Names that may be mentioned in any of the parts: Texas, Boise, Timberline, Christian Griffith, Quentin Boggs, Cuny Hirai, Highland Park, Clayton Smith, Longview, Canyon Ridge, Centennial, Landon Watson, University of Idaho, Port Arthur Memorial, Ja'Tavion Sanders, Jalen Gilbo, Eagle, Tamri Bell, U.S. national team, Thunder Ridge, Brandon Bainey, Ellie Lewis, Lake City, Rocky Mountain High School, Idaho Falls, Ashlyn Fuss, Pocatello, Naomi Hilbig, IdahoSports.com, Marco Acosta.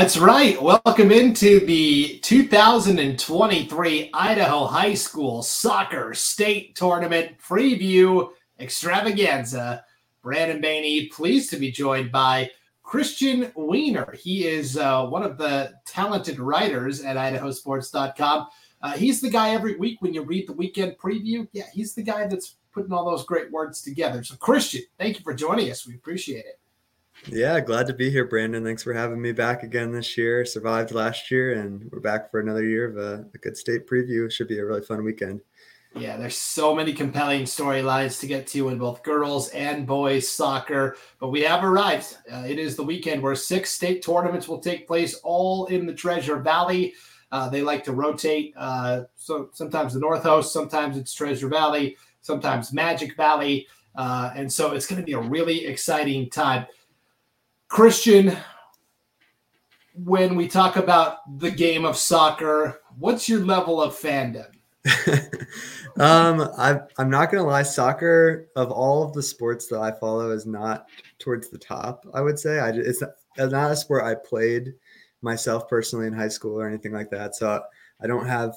That's right. Welcome into the 2023 Idaho High School Soccer State Tournament Preview Extravaganza. Brandon Bainey, pleased to be joined by Christian Wiener. He is one of the talented writers at IdahoSports.com. He's the guy every week when you read the weekend preview. Yeah, he's the guy that's putting all those great words together. So, Christian, thank you for joining us. We appreciate it. Yeah, glad to be here, Brandon. Thanks for having me back again this year. Survived last year, and we're back for another year of a good state preview. It should be a really fun weekend. Yeah, there's so many compelling storylines to get to in both girls and boys soccer, but we have arrived. It is the weekend where 6 state tournaments will take place, all in the Treasure Valley. They like to rotate. So sometimes the North Host, sometimes it's Treasure Valley, sometimes Magic Valley. And so it's going to be a really exciting time. Christian, when we talk about the game of soccer, what's your level of fandom? I'm not going to lie. Soccer, of all of the sports that I follow, is not towards the top, I would say. It's not a sport I played myself personally in high school or anything like that. So I don't have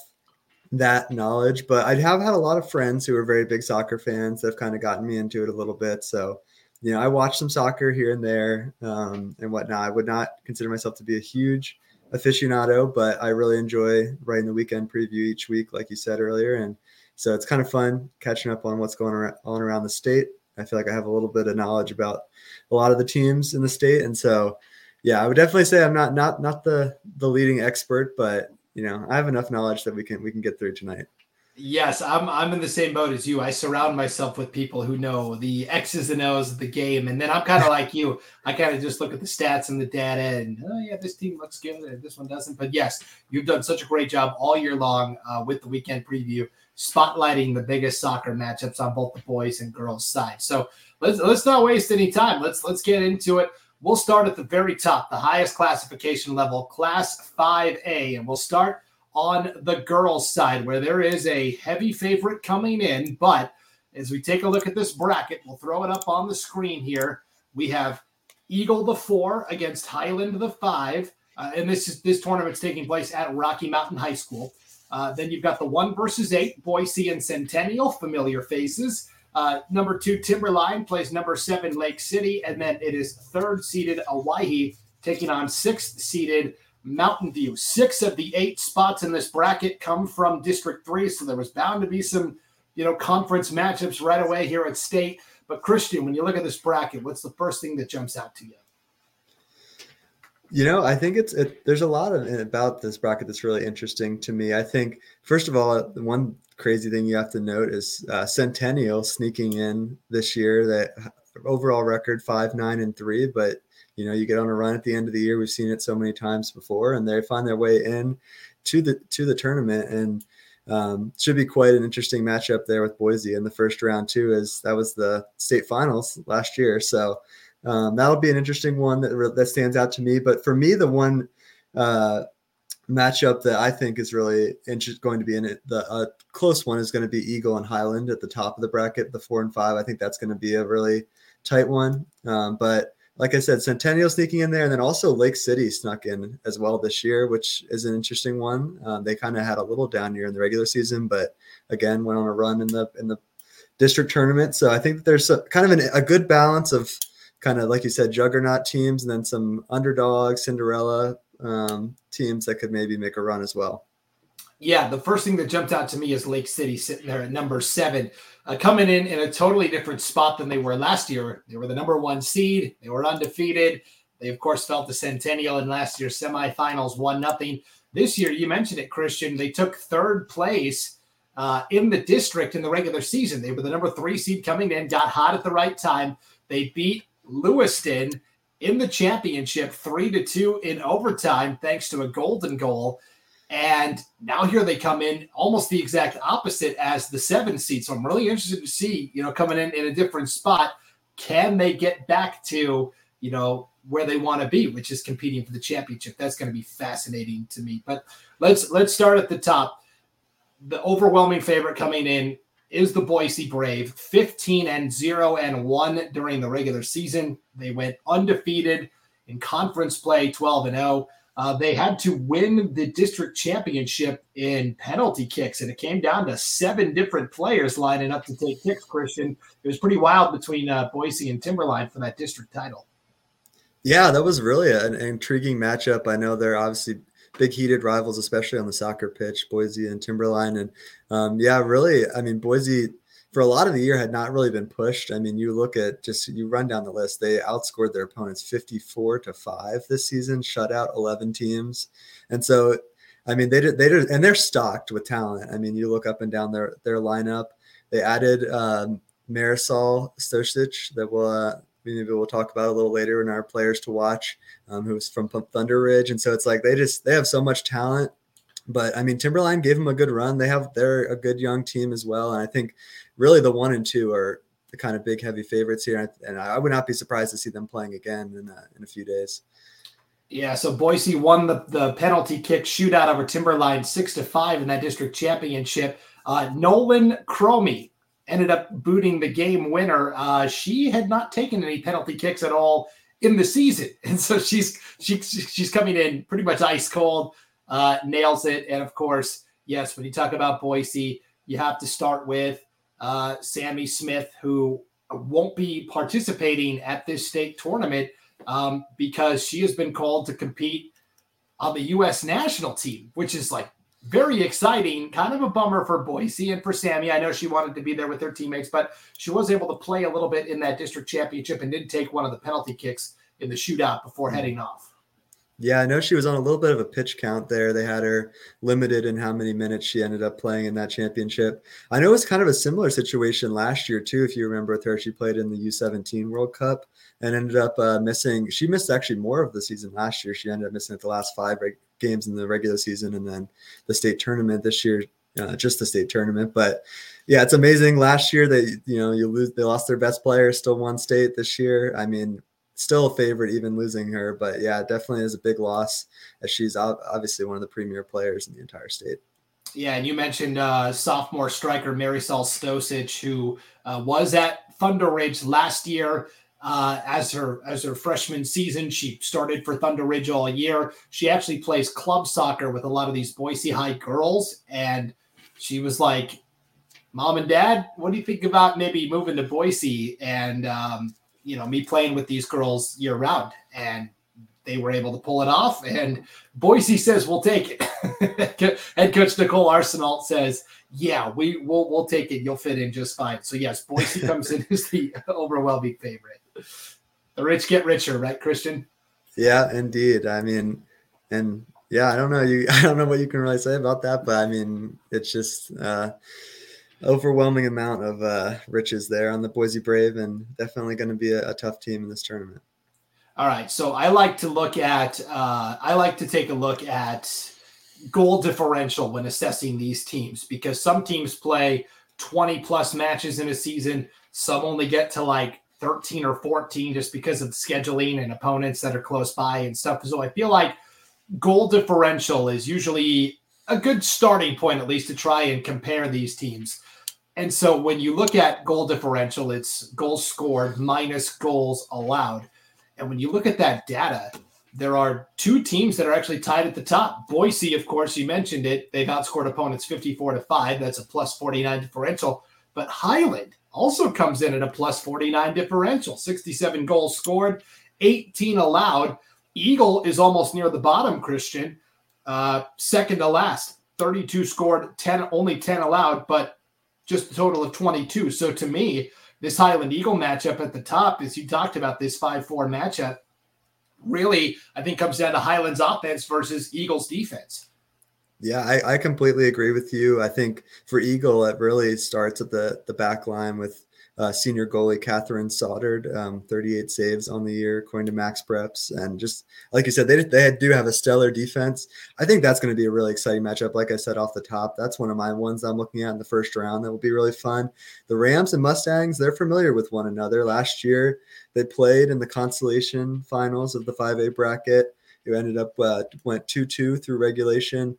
that knowledge, but I have had a lot of friends who are very big soccer fans that have kind of gotten me into it a little bit. So, you know, I watch some soccer here and there and whatnot. I would not consider myself to be a huge aficionado, but I really enjoy writing the weekend preview each week, like you said earlier. And so it's kind of fun catching up on what's going on around the state. I feel like I have a little bit of knowledge about a lot of the teams in the state. And so, yeah, I would definitely say I'm not the leading expert, but, you know, I have enough knowledge that we can get through tonight. Yes, I'm in the same boat as you. I surround myself with people who know the X's and O's of the game. And then I'm kind of like you. I kind of just look at the stats and the data and, oh, yeah, this team looks good and this one doesn't. But, yes, you've done such a great job all year long with the weekend preview, spotlighting the biggest soccer matchups on both the boys and girls' side. So let's not waste any time. Let's get into it. We'll start at the very top, the highest classification level, Class 5A, and we'll start on the girls' side, where there is a heavy favorite coming in. But as we take a look at this bracket, we'll throw it up on the screen here. We have Eagle the 4 against Highland the 5, and this tournament's taking place at Rocky Mountain High School. Then you've got the 1 versus 8, Boise and Centennial, familiar faces. Number 2 Timberline plays number 7 Lake City, and then it is 3rd seeded Owyhee taking on 6th seeded. Mountain View. 6 of the 8 spots in this bracket come from District 3, so there was bound to be some, you know, conference matchups right away here at state. But Christian, when you look at this bracket, what's the first thing that jumps out to you? You know, I think there's a lot about this bracket that's really interesting to me. I think, first of all, the one crazy thing you have to note is Centennial sneaking in this year. That overall record 5-9-3, but you know, you get on a run at the end of the year. We've seen it so many times before, and they find their way in to the tournament, and should be quite an interesting matchup there with Boise in the first round too, as that was the state finals last year. So that'll be an interesting one that stands out to me. But for me, the one matchup that I think is really going to be in it, the close one, is going to be Eagle and Highland at the top of the bracket, the 4 and 5. I think that's going to be a really tight one, but like I said, Centennial sneaking in there, and then also Lake City snuck in as well this year, which is an interesting one. They kind of had a little down year in the regular season, but again, went on a run in the district tournament. So I think that there's a good balance of kind of, like you said, juggernaut teams, and then some underdog Cinderella teams that could maybe make a run as well. Yeah, the first thing that jumped out to me is Lake City sitting there at number 7, coming in a totally different spot than they were last year. They were the number 1 seed. They were undefeated. They, of course, fell to Centennial in last year's semifinals, 1-0. This year, you mentioned it, Christian, they took 3rd place in the district in the regular season. They were the number 3 seed coming in, got hot at the right time. They beat Lewiston in the championship 3-2 in overtime thanks to a golden goal. And now here they come in almost the exact opposite as the 7 seed. So I'm really interested to see, you know, coming in a different spot, can they get back to, you know, where they want to be, which is competing for the championship? That's going to be fascinating to me. But let's start at the top. The overwhelming favorite coming in is the Boise Brave, 15-0-1 during the regular season. They went undefeated in conference play, 12-0. They had to win the district championship in penalty kicks, and it came down to 7 different players lining up to take kicks, Christian. It was pretty wild between Boise and Timberline for that district title. Yeah, that was really an intriguing matchup. I know they're obviously big heated rivals, especially on the soccer pitch, Boise and Timberline. And, Boise for a lot of the year had not really been pushed. I mean, you run down the list. They outscored their opponents 54-5 this season, shut out 11 teams. And so, I mean, they did, and they're stocked with talent. I mean, you look up and down their lineup. They added Marisol Stosic that will maybe we'll talk about a little later in our players to watch, who's from Thunder Ridge. And so it's like they have so much talent. But, I mean, Timberline gave them a good run. They're a good young team as well. And I think really the 1 and 2 are the kind of big, heavy favorites here. And I would not be surprised to see them playing again in a few days. Yeah, so Boise won the penalty kick shootout over Timberline 6-5 in that district championship. Nolan Cromie ended up booting the game winner. She had not taken any penalty kicks at all in the season. And so she's coming in pretty much ice cold, nails it. And of course, yes, when you talk about Boise, you have to start with Sammy Smith, who won't be participating at this state tournament because she has been called to compete on the U.S. national team, which is very exciting, kind of a bummer for Boise and for Sammy. I know she wanted to be there with her teammates, but she was able to play a little bit in that district championship and did take one of the penalty kicks in the shootout before heading off. Yeah, I know she was on a little bit of a pitch count there. They had her limited in how many minutes she ended up playing in that championship. I know it was kind of a similar situation last year, too, if you remember with her. She played in the U-17 World Cup and ended up missing. She missed actually more of the season last year. She ended up missing the last 5 games in the regular season and then the state tournament this year, just the state tournament. But yeah, it's amazing. Last year they lost their best player, still won state this year. I mean, still a favorite even losing her, but yeah, definitely is a big loss as she's obviously one of the premier players in the entire state. Yeah, and you mentioned sophomore striker Marisol Stosic, who was at Thunder Ridge last year. As her freshman season, she started for Thunder Ridge all year. She actually plays club soccer with a lot of these Boise High girls. And she was like, Mom and Dad, what do you think about maybe moving to Boise and, me playing with these girls year round? And they were able to pull it off. And Boise says, we'll take it. Head coach Nicole Arsenault says, yeah, we'll take it. You'll fit in just fine. So yes, Boise comes in as the overwhelming favorite. The rich get richer, right, Christian? Yeah, indeed. I mean, and yeah, I don't know what you can really say about that, but I mean, it's just overwhelming amount of riches there on the Boise Brave, and definitely going to be a tough team in this tournament. All right, so I like to take a look at goal differential when assessing these teams, because some teams play 20 plus matches in a season, some only get to 13 or 14 just because of the scheduling and opponents that are close by and stuff. So I feel like goal differential is usually a good starting point, at least to try and compare these teams. And so when you look at goal differential, it's goals scored minus goals allowed. And when you look at that data, there are 2 teams that are actually tied at the top. Boise, of course, you mentioned it. They've outscored opponents 54-5. That's a plus 49 differential. But Highland also comes in at a plus 49 differential, 67 goals scored, 18 allowed. Eagle is almost near the bottom, Christian, second to last, 32 scored, 10, only 10 allowed, but just a total of 22. So to me, this Highland-Eagle matchup at the top, as you talked about, this 5-4 matchup, really I think comes down to Highland's offense versus Eagle's defense. Yeah, I completely agree with you. I think for Eagle, it really starts at the back line with senior goalie Catherine Soldard, 38 saves on the year, according to Max Preps. And just like you said, they do have a stellar defense. I think that's going to be a really exciting matchup. Like I said, off the top, that's one of my ones I'm looking at in the first round. That will be really fun. The Rams and Mustangs, they're familiar with one another. Last year, they played in the consolation finals of the 5A bracket. It ended up went 2-2 through regulation.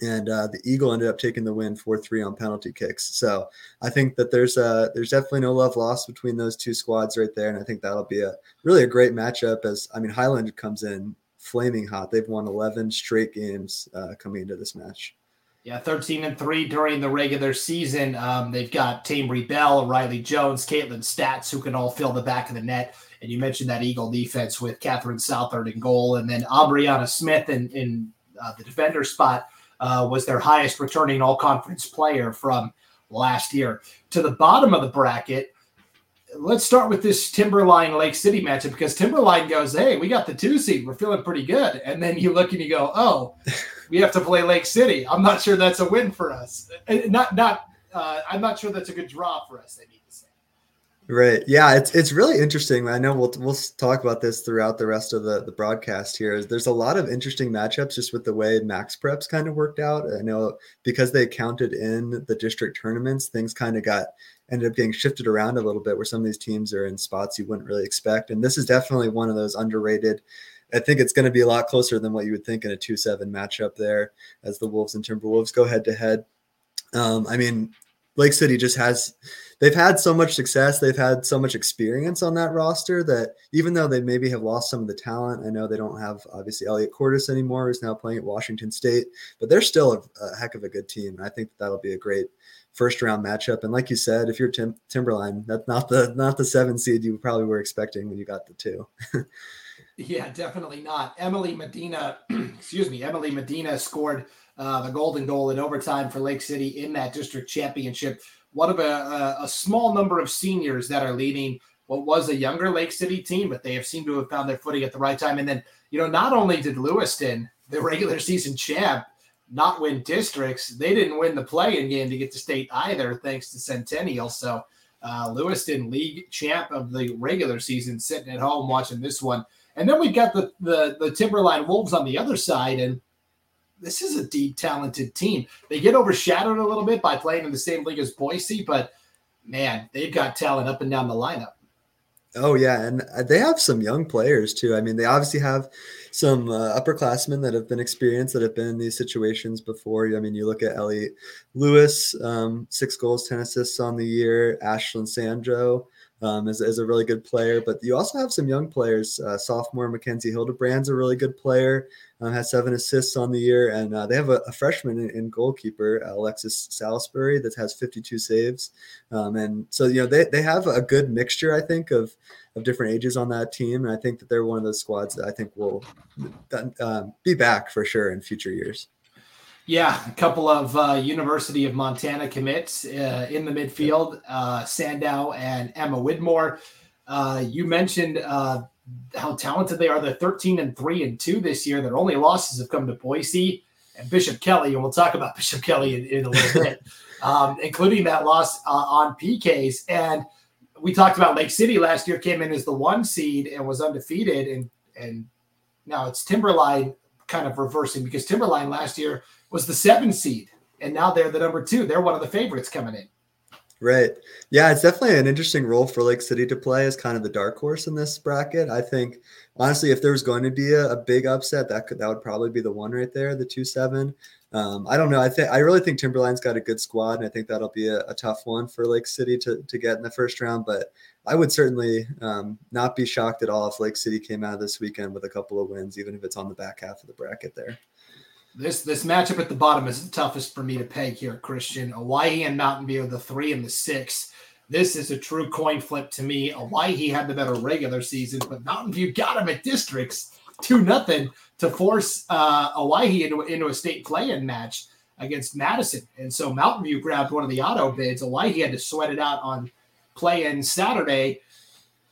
And the Eagle ended up taking the win 4-3 on penalty kicks. So I think that there's definitely no love lost between those 2 squads right there. And I think that'll be a great matchup as Highland comes in flaming hot. They've won 11 straight games coming into this match. Yeah, 13-3 during the regular season. They've got Tamri Bell, Riley Jones, Caitlin Statz, who can all fill the back of the net. And you mentioned that Eagle defense with Catherine Soldard in goal. And then Aubriana Smith in the defender spot was their highest returning all-conference player from last year. To the bottom of the bracket, let's start with this Timberline-Lake City matchup, because Timberline goes, hey, we got the 2 seed. We're feeling pretty good. And then you look and you go, oh, we have to play Lake City. I'm not sure that's a win for us. I'm not sure that's a good draw for us, I need to say. Right. Yeah, it's really interesting. I know we'll talk about this throughout the rest of the broadcast here. There's a lot of interesting matchups just with the way Max Preps kind of worked out. I know because they counted in the district tournaments, things kind of ended up getting shifted around a little bit, where some of these teams are in spots you wouldn't really expect. And this is definitely one of those underrated. I think it's going to be a lot closer than what you would think in a 2-7 matchup there, as the Wolves and Timberwolves go head to head. I mean, Lake City just they've had so much success. They've had so much experience on that roster that even though they maybe have lost some of the talent, I know they don't have obviously Elliot Cordes anymore, who's now playing at Washington State, but they're still a heck of a good team. And I think that'll be a great first round matchup. And like you said, if you're Timberline, that's not the 7 seed you probably were expecting when you got the 2. Yeah, definitely not. Emily Medina scored the golden goal in overtime for Lake City in that district championship. One of a small number of seniors that are leading what was a younger Lake City team, but they have seemed to have found their footing at the right time. And then, not only did Lewiston, the regular season champ, not win districts, they didn't win the play-in game to get to state either, thanks to Centennial. So Lewiston, league champ of the regular season, sitting at home watching this one. And then we've got the Timberline Wolves on the other side, and this is a deep, talented team. They get overshadowed a little bit by playing in the same league as Boise, but, man, they've got talent up and down the lineup. Oh, yeah, and they have some young players, too. I mean, they obviously have some upperclassmen that have been experienced, that have been in these situations before. I mean, you look at Ellie Lewis, 6 goals, 10 assists on the year, Ashlyn Sandro, is a really good player, but you also have some young players. Sophomore Mackenzie Hildebrand's a really good player, has 7 assists on the year, and they have a freshman in goalkeeper, Alexis Salisbury, that has 52 saves. And so, they have a good mixture, I think, of different ages on that team, and I think that they're one of those squads that I think will be back for sure in future years. Yeah, a couple of University of Montana commits in the midfield, Sandow and Emma Widmore. You mentioned how talented they are. They're 13-3-2 this year. Their only losses have come to Boise and Bishop Kelly, and we'll talk about Bishop Kelly in a little bit, including that loss on PKs. And we talked about Lake City last year, came in as the 1 seed and was undefeated, and now it's Timberline kind of reversing, because Timberline last year was the 7 seed, and now they're the number 2. They're one of the favorites coming in. Right. Yeah, it's definitely an interesting role for Lake City to play as kind of the dark horse in this bracket. I think, honestly, if there was going to be a big upset, that would probably be the one right there, the 2-7. I don't know. I really think Timberline's got a good squad, and I think that'll be a tough one for Lake City to get in the first round. But I would certainly not be shocked at all if Lake City came out of this weekend with a couple of wins, even if it's on the back half of the bracket there. This matchup at the bottom is the toughest for me to peg here, Christian. Owyhee and Mountain View, the 3 and the 6. This is a true coin flip to me. Owyhee had the better regular season, but Mountain View got him at districts 2-0 to force Owyhee into a state play-in match against Madison. And so Mountain View grabbed one of the auto bids. Owyhee had to sweat it out on play-in Saturday.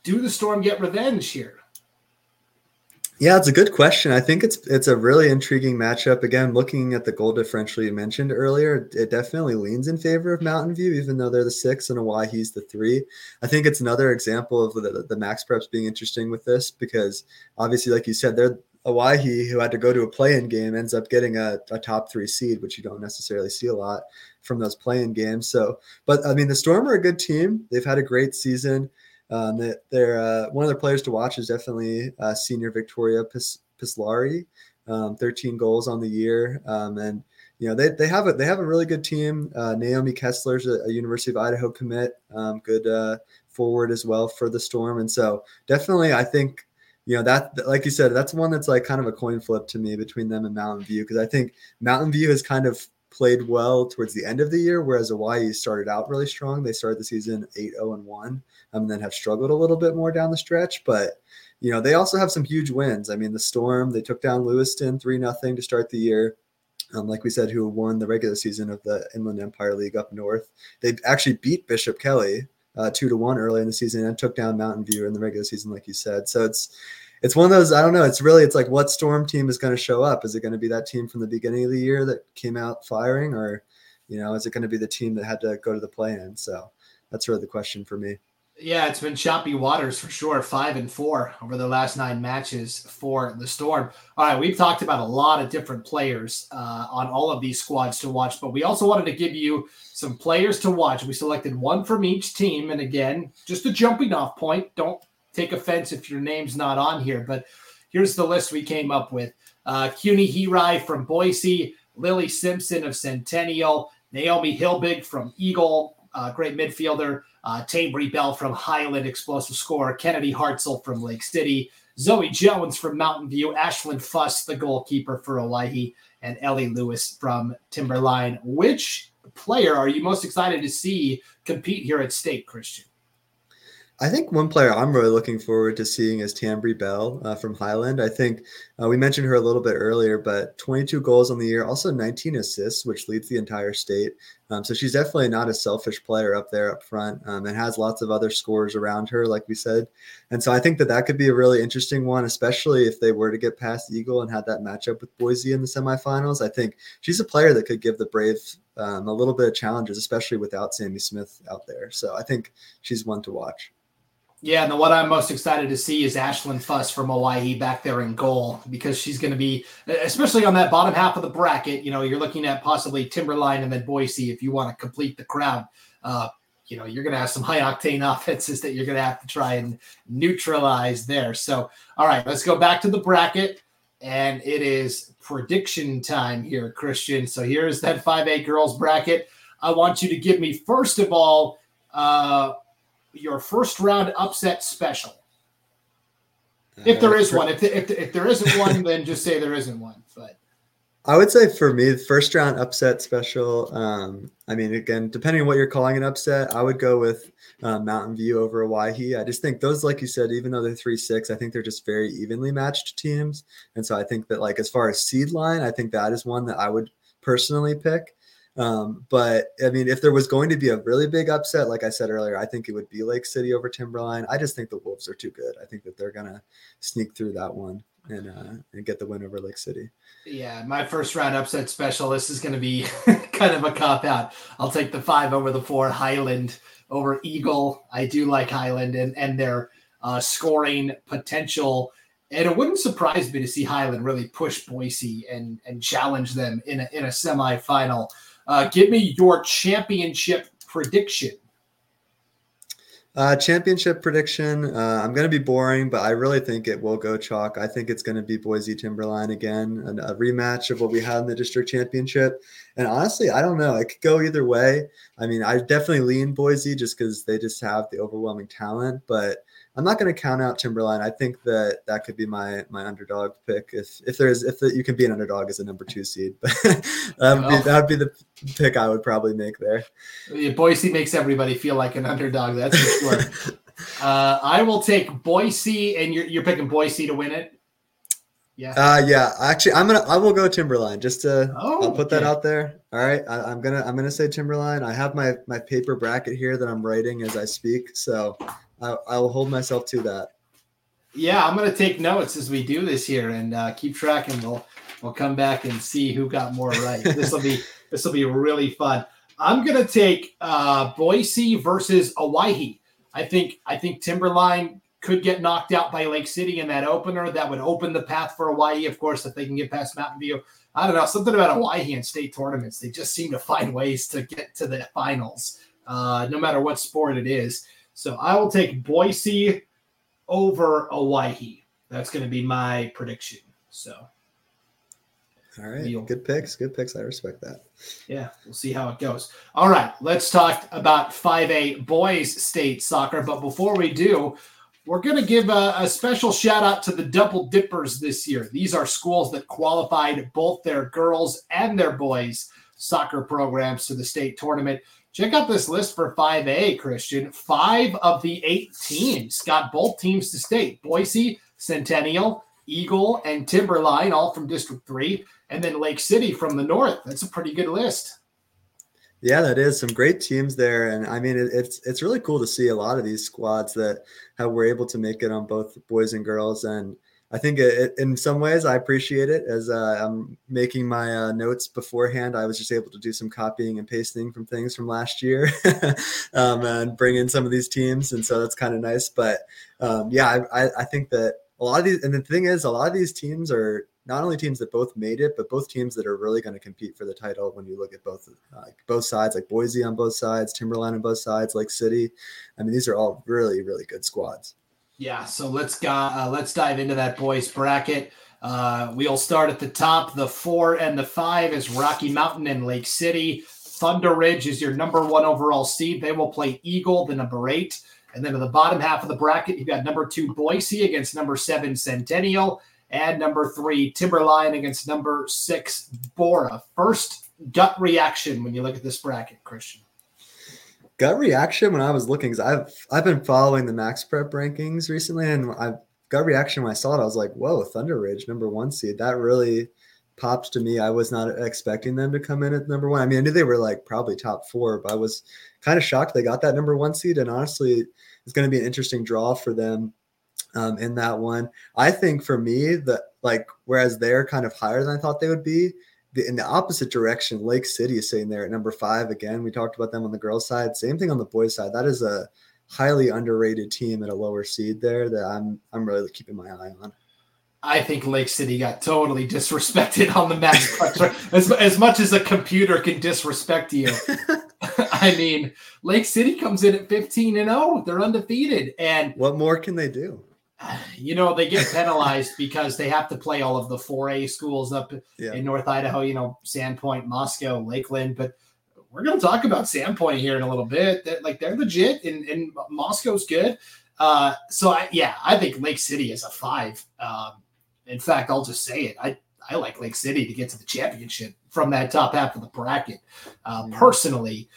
Do the Storm get revenge here? Yeah, it's a good question. I think it's a really intriguing matchup. Again, looking at the goal differential you mentioned earlier, it definitely leans in favor of Mountain View, even though they're the 6 and Owyhee's the 3. I think it's another example of the Max Preps being interesting with this, because obviously, like you said, they're Owyhee, who had to go to a play-in game, ends up getting a top 3 seed, which you don't necessarily see a lot from those play-in games. So, but I mean, the Storm are a good team. They've had a great season. One of their players to watch is definitely senior Victoria Pislari, 13 goals on the year. And, they have a really good team. Naomi Kessler's a University of Idaho commit, good forward as well for the Storm. And so definitely I think you know, that, like you said, that's one that's like kind of a coin flip to me between them and Mountain View, because I think Mountain View has kind of played well towards the end of the year, whereas Owyhee started out really strong. They started the season 8-0-1, and then have struggled a little bit more down the stretch. But, you know, they also have some huge wins. I mean, the Storm, they took down Lewiston 3-0 to start the year. Like we said, who won the regular season of the Inland Empire League up north. They actually beat Bishop Kelly 2-1 early in the season and took down Mountain View in the regular season, like you said. So it's one of those, I don't know, it's like what Storm team is going to show up. Is it going to be that team from the beginning of the year that came out firing, or, you know, is it going to be the team that had to go to the play-in? So that's really the question for me. Yeah, it's been choppy waters for sure. 5-4 over the last 9 matches for the Storm. All right, we've talked about a lot of different players on all of these squads to watch, but we also wanted to give you some players to watch. We selected one from each team, and again, just a jumping off point. Don't take offense if your name's not on here, but here's the list we came up with. CUNY Hirai from Boise, Lily Simpson of Centennial, Naomi Hilbig from Eagle, great midfielder, Tamri Bell from Highland, explosive scorer, Kennedy Hartzell from Lake City, Zoe Jones from Mountain View, Ashlyn Fuss, the goalkeeper for Owyhee, and Ellie Lewis from Timberline. Which player are you most excited to see compete here at state, Christian? I think one player I'm really looking forward to seeing is Tamri Bell from Highland. I think we mentioned her a little bit earlier, but 22 goals on the year, also 19 assists, which leads the entire state. So she's definitely not a selfish player up there up front, and has lots of other scorers around her, like we said. And so I think that that could be a really interesting one, especially if they were to get past Eagle and had that matchup with Boise in the semifinals. I think she's a player that could give the Braves a little bit of challenges, especially without Sammy Smith out there. So I think she's one to watch. Yeah, and the one I'm most excited to see is Ashlyn Fuss from Owyhee back there in goal, because she's going to be, especially on that bottom half of the bracket, you know, you're looking at possibly Timberline and then Boise if you want to complete the crowd. You know, you're going to have some high-octane offenses that you're going to have to try and neutralize there. So, all right, let's go back to the bracket, and it is prediction time here, Christian. So here's that 5A girls bracket. I want you to give me, first of all, your first round upset special. If there is one, if there isn't one, then just say there isn't one. But I would say for me, the first round upset special. I mean, again, depending on what you're calling an upset, I would go with Mountain View over Owyhee. I just think those, like you said, even though they're 3-6, I think they're just very evenly matched teams. And so I think that, like, as far as seed line, I think that is one that I would personally pick. But I mean, if there was going to be a really big upset, like I said earlier, I think it would be Lake City over Timberline. I just think the Wolves are too good. I think that they're going to sneak through that one and get the win over Lake City. Yeah. My first round upset specialist is going to be kind of a cop out. I'll take the 5-4 Highland over Eagle. I do like Highland and their scoring potential. And it wouldn't surprise me to see Highland really push Boise and challenge them in a semifinal. Give me your championship prediction. Championship prediction. I'm going to be boring, but I really think it will go chalk. I think it's going to be Boise Timberline again, a rematch of what we had in the district championship. And honestly, I don't know. It could go either way. I mean, I definitely lean Boise just because they just have the overwhelming talent, but I'm not going to count out Timberline. I think that could be my underdog pick. If you can be an underdog as a number 2 seed, but that'd be the pick I would probably make there. Yeah, Boise makes everybody feel like an underdog. That's for sure. I will take Boise, and you're picking Boise to win it. Yeah. Yeah. Actually, I will go Timberline. I'll put that out there. All right. I'm gonna say Timberline. I have my paper bracket here that I'm writing as I speak, so I will hold myself to that. Yeah, I'm going to take notes as we do this here and keep track, and we'll come back and see who got more right. This will be really fun. I'm going to take Boise versus Owyhee. I think Timberline could get knocked out by Lake City in that opener. That would open the path for Owyhee, of course, if they can get past Mountain View. I don't know, something about Owyhee and state tournaments. They just seem to find ways to get to the finals, no matter what sport it is. So I will take Boise over Owyhee. That's going to be my prediction. So, all right, good picks. I respect that. Yeah, we'll see how it goes. All right, let's talk about 5A boys state soccer. But before we do, We're going to give a special shout out to the Double Dippers this year. These are schools that qualified both their girls and their boys soccer programs to the state tournament. Check out this list for 5A, Christian. 5 of the 8 teams got both teams to state. Boise, Centennial, Eagle, and Timberline, all from District 3, and then Lake City from the north. That's a pretty good list. Yeah, that is some great teams there. And I mean, it's really cool to see a lot of these squads that were able to make it on both boys and girls. And I think in some ways I appreciate it as I'm making my notes beforehand. I was just able to do some copying and pasting from things from last year and bring in some of these teams. And so that's kind of nice. But yeah, I think that a lot of these, and the thing is, a lot of these teams are not only teams that both made it, but both teams that are really going to compete for the title when you look at both sides, like Boise on both sides, Timberline on both sides, Lake City. I mean, these are all really, really good squads. Yeah, so let's dive into that boys bracket. We'll start at the top. The 4 and the 5 is Rocky Mountain and Lake City. Thunder Ridge is your number 1 overall seed. They will play Eagle, the number 8. And then in the bottom half of the bracket, you've got number 2 Boise against number 7 Centennial. And number 3, Timberline against number 6, Bora. First gut reaction when you look at this bracket, Christian. Gut reaction when I was looking, because I've been following the Max Prep rankings recently, and I gut reaction when I saw it, I was like, whoa, Thunder Ridge, number 1 seed. That really pops to me. I was not expecting them to come in at number 1. I mean, I knew they were like probably top 4, but I was kind of shocked they got that number 1 seed. And honestly, it's going to be an interesting draw for them. In that one, I think for me, whereas they're kind of higher than I thought they would be, in the opposite direction, Lake City is sitting there at number 5 again. We talked about them on the girls' side. Same thing on the boys' side. That is a highly underrated team at a lower seed there that I'm really keeping my eye on. I think Lake City got totally disrespected on the Max Prep. as much as a computer can disrespect you. I mean, Lake City comes in at 15-0. They're undefeated. And what more can they do? You know, they get penalized because they have to play all of the 4A schools up in North Idaho, you know, Sandpoint, Moscow, Lakeland. But we're going to talk about Sandpoint here in a little bit. They're legit, and Moscow's good. I think Lake City is a 5. In fact, I'll just say it. I like Lake City to get to the championship from that top half of the bracket. Personally,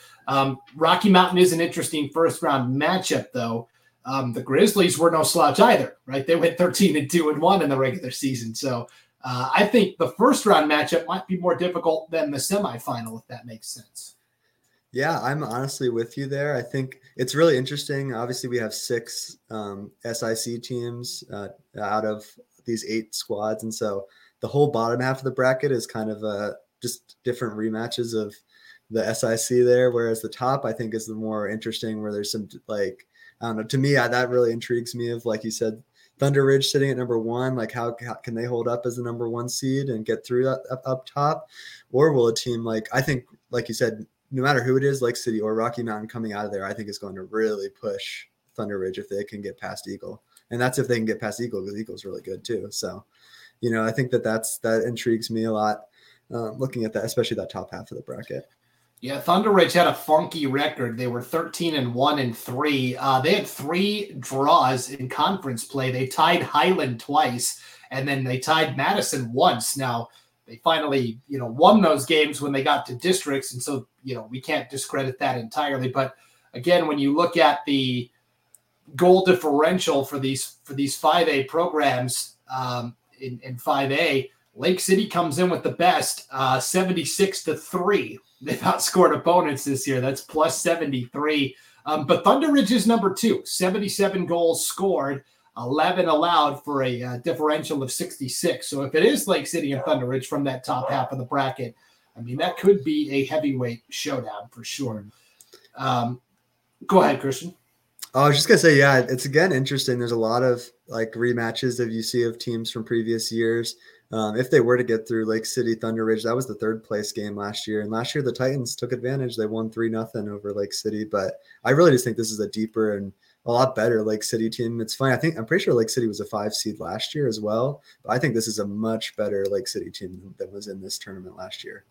Rocky Mountain is an interesting first-round matchup, though. The Grizzlies were no slouch either, right? They went 13-2-1 in the regular season. So I think the first round matchup might be more difficult than the semifinal, if that makes sense. Yeah, I'm honestly with you there. I think it's really interesting. Obviously, we have 6 SIC teams out of these 8 squads. And so the whole bottom half of the bracket is kind of just different rematches of the SIC there. Whereas the top, I think, is the more interesting, where there's some I don't know. To me, that really intrigues me of, like you said, Thunder Ridge sitting at number 1, like how can they hold up as the number 1 seed and get through that up top? Or will a team I think, like you said, no matter who it is, Lake City or Rocky Mountain coming out of there, I think is going to really push Thunder Ridge if they can get past Eagle. And that's if they can get past Eagle, because Eagle's really good too. So, you know, I think that intrigues me a lot, looking at that, especially that top half of the bracket. Yeah, Thunder Ridge had a funky record. They were 13-1-3. They had 3 draws in conference play. They tied Highland twice, and then they tied Madison once. Now, they finally, you know, won those games when they got to districts, and so, you know, we can't discredit that entirely. But again, when you look at the goal differential for these 5A programs in 5A, Lake City comes in with the best, 76-3. They've outscored opponents this year. That's plus 73. But Thunder Ridge is number 2, 77 goals scored, 11 allowed for a differential of 66. So if it is Lake City and Thunder Ridge from that top half of the bracket, I mean, that could be a heavyweight showdown for sure. Go ahead, Christian. I was just going to say, yeah, it's again interesting. There's a lot of rematches that you see of teams from previous years. If they were to get through Lake City, Thunder Ridge, that was the 3rd place game last year. And last year, the Titans took advantage. They won 3-0 over Lake City. But I really just think this is a deeper and a lot better Lake City team. It's funny. I'm pretty sure Lake City was a 5 seed last year as well. But I think this is a much better Lake City team than was in this tournament last year.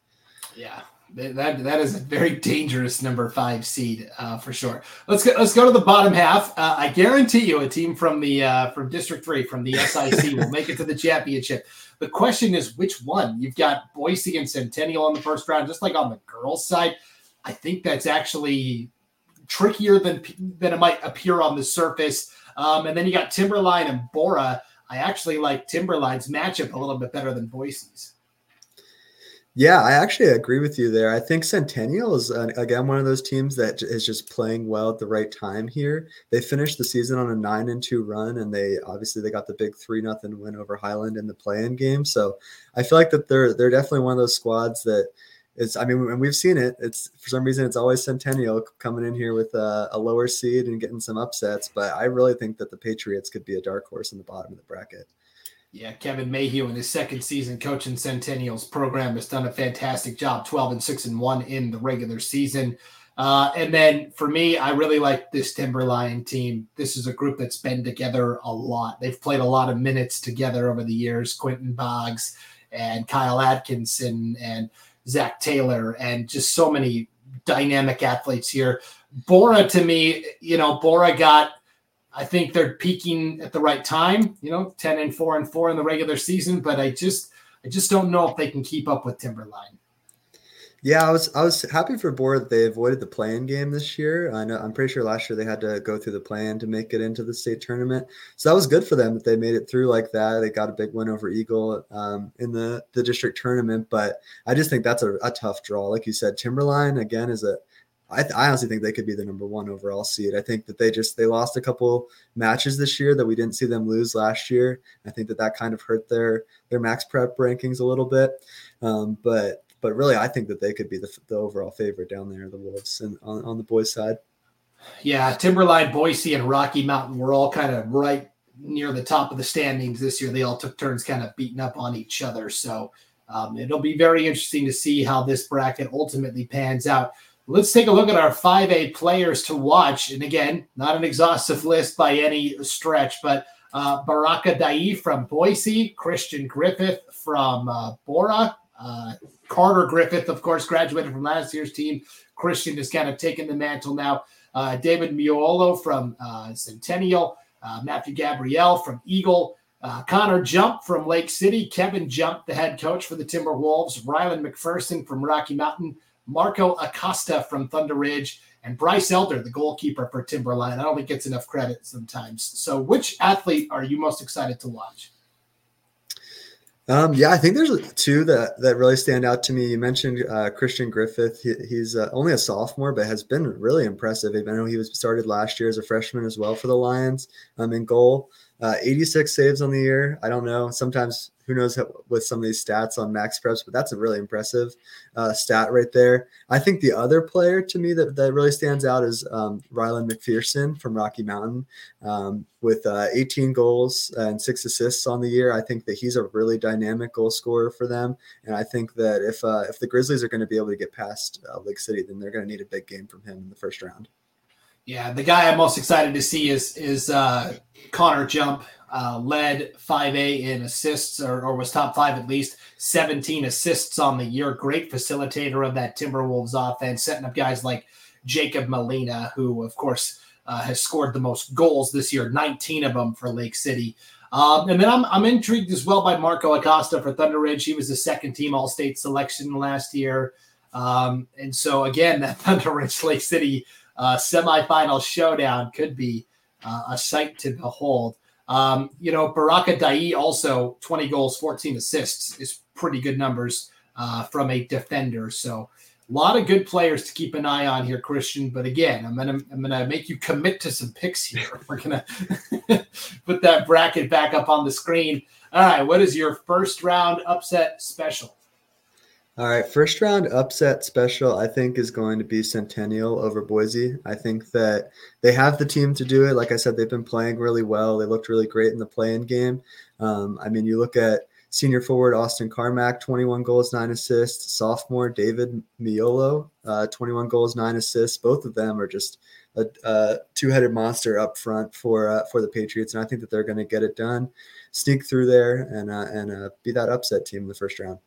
Yeah, That is a very dangerous number 5 seed for sure. Let's go to the bottom half. I guarantee you, a team from the from District 3 from the SIC will make it to the championship. The question is which one. You've got Boise and Centennial on the first round, just like on the girls' side. I think that's actually trickier than it might appear on the surface. And then you got Timberline and Bora. I actually like Timberline's matchup a little bit better than Boise's. Yeah, I actually agree with you there. I think Centennial is, again, one of those teams that is just playing well at the right time here. They finished the season on a 9-2 run, and they got the big 3-0 win over Highland in the play-in game. So I feel like that they're definitely one of those squads that is, I mean, and we've seen it. It's for some reason it's always Centennial coming in here with a lower seed and getting some upsets. But I really think that the Patriots could be a dark horse in the bottom of the bracket. Yeah, Kevin Mayhew in his second season coaching Centennial's program has done a fantastic job, 12-6-1 in the regular season. And then for me, I really like this Timberline team. This is a group that's been together a lot. They've played a lot of minutes together over the years, Quentin Boggs and Kyle Atkinson and Zach Taylor and just so many dynamic athletes here. Bora, to me, Bora got – I think they're peaking at the right time, 10-4-4 in the regular season, but I just don't know if they can keep up with Timberline. Yeah, I was happy for Bora that they avoided the play-in game this year. I'm pretty sure last year they had to go through the play-in to make it into the state tournament. So that was good for them that they made it through like that. They got a big win over Eagle in the district tournament, but I just think that's a tough draw. Like you said, Timberline again is I honestly think they could be the number 1 overall seed. I think that they lost a couple matches this year that we didn't see them lose last year. I think that kind of hurt their max prep rankings a little bit. But really, I think that they could be the overall favorite down there, the Wolves, and on the boys' side. Yeah, Timberline, Boise, and Rocky Mountain were all kind of right near the top of the standings this year. They all took turns kind of beating up on each other. So it'll be very interesting to see how this bracket ultimately pans out. Let's take a look at our 5A players to watch. And again, not an exhaustive list by any stretch, but Baraka Dai from Boise, Christian Griffith from Bora, Carter Griffith, of course, graduated from last year's team. Christian has kind of taken the mantle now. David Miolo from Centennial, Matthew Gabrielle from Eagle, Connor Jump from Lake City, Kevin Jump, the head coach for the Timberwolves, Rylan McPherson from Rocky Mountain, Marco Acosta from Thunder Ridge, and Bryce Elder, the goalkeeper for Timberline. I don't think gets enough credit sometimes. So which athlete are you most excited to watch? Yeah, I think there's two that really stand out to me. You mentioned Christian Griffith. He's only a sophomore, but has been really impressive. I know he was started last year as a freshman as well for the Lions in goal. 86 saves on the year. I don't know. Sometimes who knows with some of these stats on max preps, but that's a really impressive stat right there. I think the other player to me that really stands out is Rylan McPherson from Rocky Mountain with 18 goals and 6 assists on the year. I think that he's a really dynamic goal scorer for them. And I think that if the Grizzlies are going to be able to get past Lake City, then they're going to need a big game from him in the first round. Yeah, the guy I'm most excited to see is Connor Jump, led 5A in assists or was top 5 at least, 17 assists on the year. Great facilitator of that Timberwolves offense, setting up guys like Jacob Molina, who, of course, has scored the most goals this year, 19 of them for Lake City. And then I'm intrigued as well by Marco Acosta for Thunder Ridge. He was the second-team All-State selection last year. And so, again, that Thunder Ridge-Lake City semifinal showdown could be a sight to behold. Baraka Dai also 20 goals, 14 assists is pretty good numbers from a defender. So a lot of good players to keep an eye on here, Christian. But again, I'm gonna make you commit to some picks here. We're gonna put that bracket back up on the screen. All right, what is your first round upset special? All right, first round upset special, I think, is going to be Centennial over Boise. I think that they have the team to do it. Like I said, they've been playing really well. They looked really great in the play-in game. You look at senior forward Austin Carmack, 21 goals, 9 assists. Sophomore David Miolo, 21 goals, 9 assists. Both of them are just a two-headed monster up front for the Patriots, and I think that they're going to get it done, sneak through there, and be that upset team in the first round.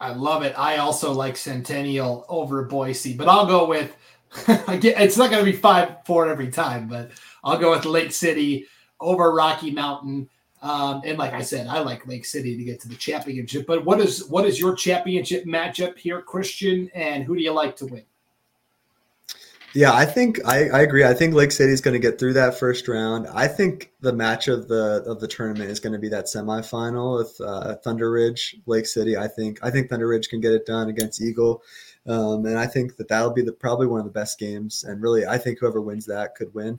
I love it. I also like Centennial over Boise, but I'll go with it's not going to be 5-4 every time, but I'll go with Lake City over Rocky Mountain. And like I said, I like Lake City to get to the championship. But what is your championship matchup here, Christian? And who do you like to win? Yeah, I think I agree. I think Lake City is going to get through that first round. I think the match of the tournament is going to be that semifinal with Thunder Ridge, Lake City. I think Thunder Ridge can get it done against Eagle, and I think that'll be probably one of the best games. And really, I think whoever wins that could win.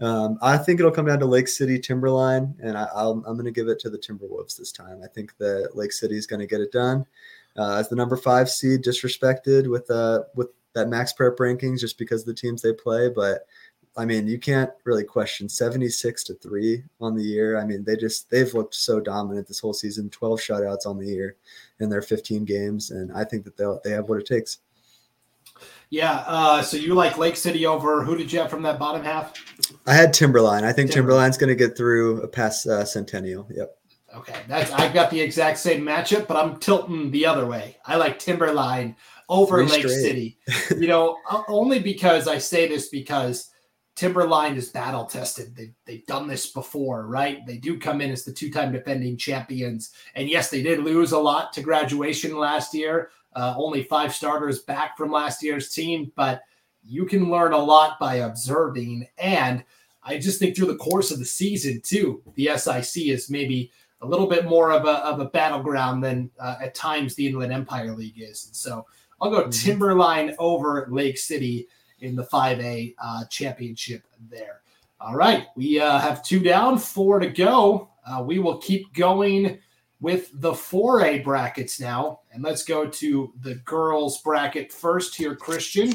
I think it'll come down to Lake City Timberline, and I'm going to give it to the Timberwolves this time. I think that Lake City is going to get it done as the number 5 seed, disrespected with that max prep rankings just because of the teams they play. But I mean, you can't really question 76-3 on the year. I mean, they've looked so dominant this whole season, 12 shutouts on the year in their 15 games. And I think that they have what it takes. Yeah. So you like Lake City over, who did you have from that bottom half? I had Timberline. I think Timberline's going to get through past Centennial. Yep. Okay. I've got the exact same matchup, but I'm tilting the other way. I like Timberline over Lake City, only because I say this because Timberline is battle tested. They've done this before, right? They do come in as the 2-time defending champions. And yes, they did lose a lot to graduation last year. Only 5 starters back from last year's team, but you can learn a lot by observing. And I just think through the course of the season too, the SIC is maybe a little bit more of a battleground than at times the Inland Empire League is. And so I'll go Timberline over Lake City in the 5A championship there. All right. We have 2 down, 4 to go. We will keep going with the 4A brackets now. And let's go to the girls bracket first here, Christian,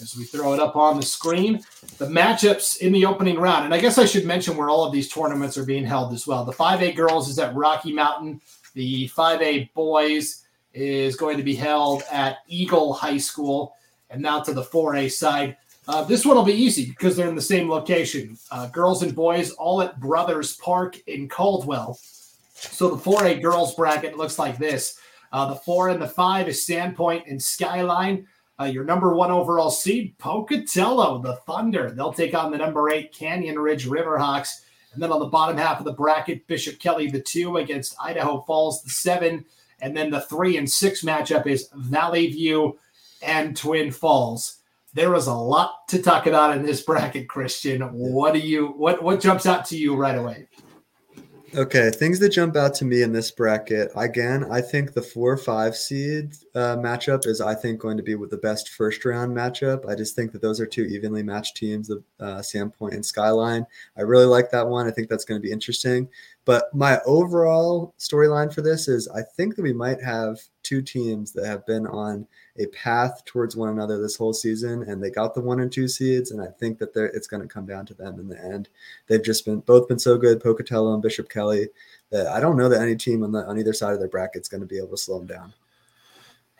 as we throw it up on the screen. The matchups in the opening round. And I guess I should mention where all of these tournaments are being held as well. The 5A girls is at Rocky Mountain. The 5A boys is going to be held at Eagle High School. And now to the 4A side. This one will be easy because they're in the same location. Girls and boys all at Brothers Park in Caldwell. So the 4A girls bracket looks like this. The 4 and the 5 is Sandpoint and Skyline. Your number 1 overall seed, Pocatello, the Thunder. They'll take on the number 8 Canyon Ridge Riverhawks. And then on the bottom half of the bracket, Bishop Kelly, the 2 against Idaho Falls, the 7. And then the 3 and 6 matchup is Valley View and Twin Falls. There is a lot to talk about in this bracket, Christian. What jumps out to you right away? Okay, things that jump out to me in this bracket, again, I think the 4-5 seed matchup is, I think, going to be with the best first-round matchup. I just think that those are 2 evenly matched teams, Sandpoint and Skyline. I really like that one. I think that's going to be interesting. But my overall storyline for this is I think that we might have 2 teams that have been on a path towards one another this whole season, and they got the 1 and 2 seeds, and I think that it's going to come down to them in the end. They've just both been so good, Pocatello and Bishop Kelly, that I don't know that any team on either side of their bracket is going to be able to slow them down.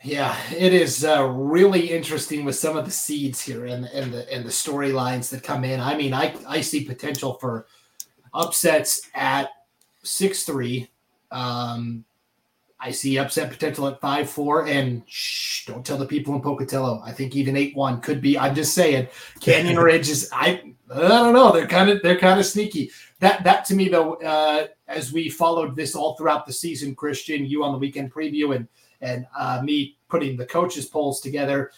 Yeah, it is really interesting with some of the seeds here and the storylines that come in. I mean, I see potential for upsets at 6-3. I see upset potential at 5-4, and shh, don't tell the people in Pocatello. I think even 8-1 could be. I'm just saying, Canyon Ridge is. I don't know. They're kind of sneaky. That to me though, as we followed this all throughout the season, Christian, you on the weekend preview and me putting the coaches polls together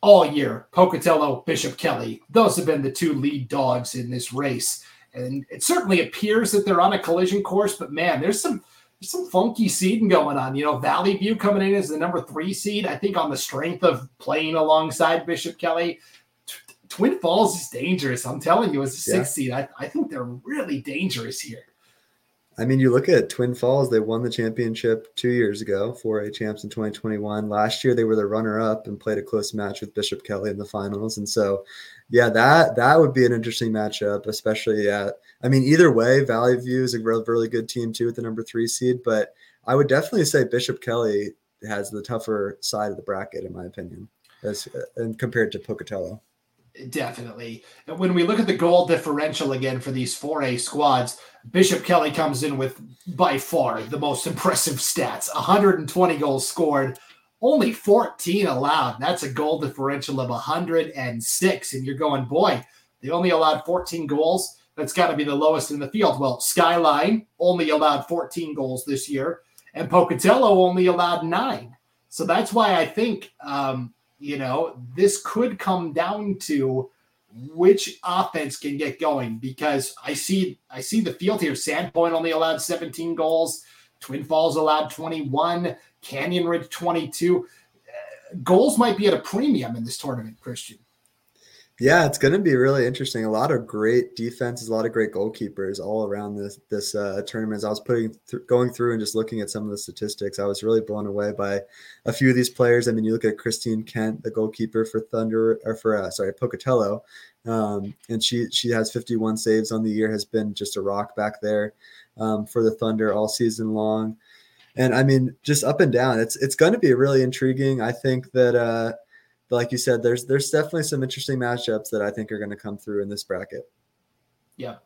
all year. Pocatello, Bishop Kelly, those have been the 2 lead dogs in this race, and it certainly appears that they're on a collision course. But man, there's some funky seeding going on. Valley View coming in as the number 3 seed, I think on the strength of playing alongside Bishop Kelly. Twin Falls is dangerous. I'm telling you, as a 6 seed, I think they're really dangerous here. I mean, you look at Twin Falls, they won the championship 2 years ago, 4A champs in 2021. Last year, they were the runner-up and played a close match with Bishop Kelly in the finals. And so, yeah, that would be an interesting matchup, especially either way, Valley View is a really good team too with the number 3 seed. But I would definitely say Bishop Kelly has the tougher side of the bracket, in my opinion, and compared to Pocatello. Definitely. And when we look at the goal differential again for these 4A squads, Bishop Kelly comes in with by far the most impressive stats, 120 goals scored, only 14 allowed. That's a goal differential of 106. And you're going, boy, they only allowed 14 goals. That's got to be the lowest in the field. Well, Skyline only allowed 14 goals this year, and Pocatello only allowed 9. So that's why I think, this could come down to which offense can get going, because I see the field here. Sandpoint only allowed 17 goals. Twin Falls allowed 21. Canyon Ridge 22. Goals might be at a premium in this tournament, Christian. Yeah, it's going to be really interesting. A lot of great defenses, a lot of great goalkeepers all around this tournament. As I was going through and just looking at some of the statistics, I was really blown away by a few of these players. I mean, you look at Christine Kent, the goalkeeper for Pocatello, and she has 51 saves on the year, has been just a rock back there for the Thunder all season long. And I mean, just up and down, it's going to be really intriguing. I think that, like you said, there's definitely some interesting matchups that I think are going to come through in this bracket. Yeah.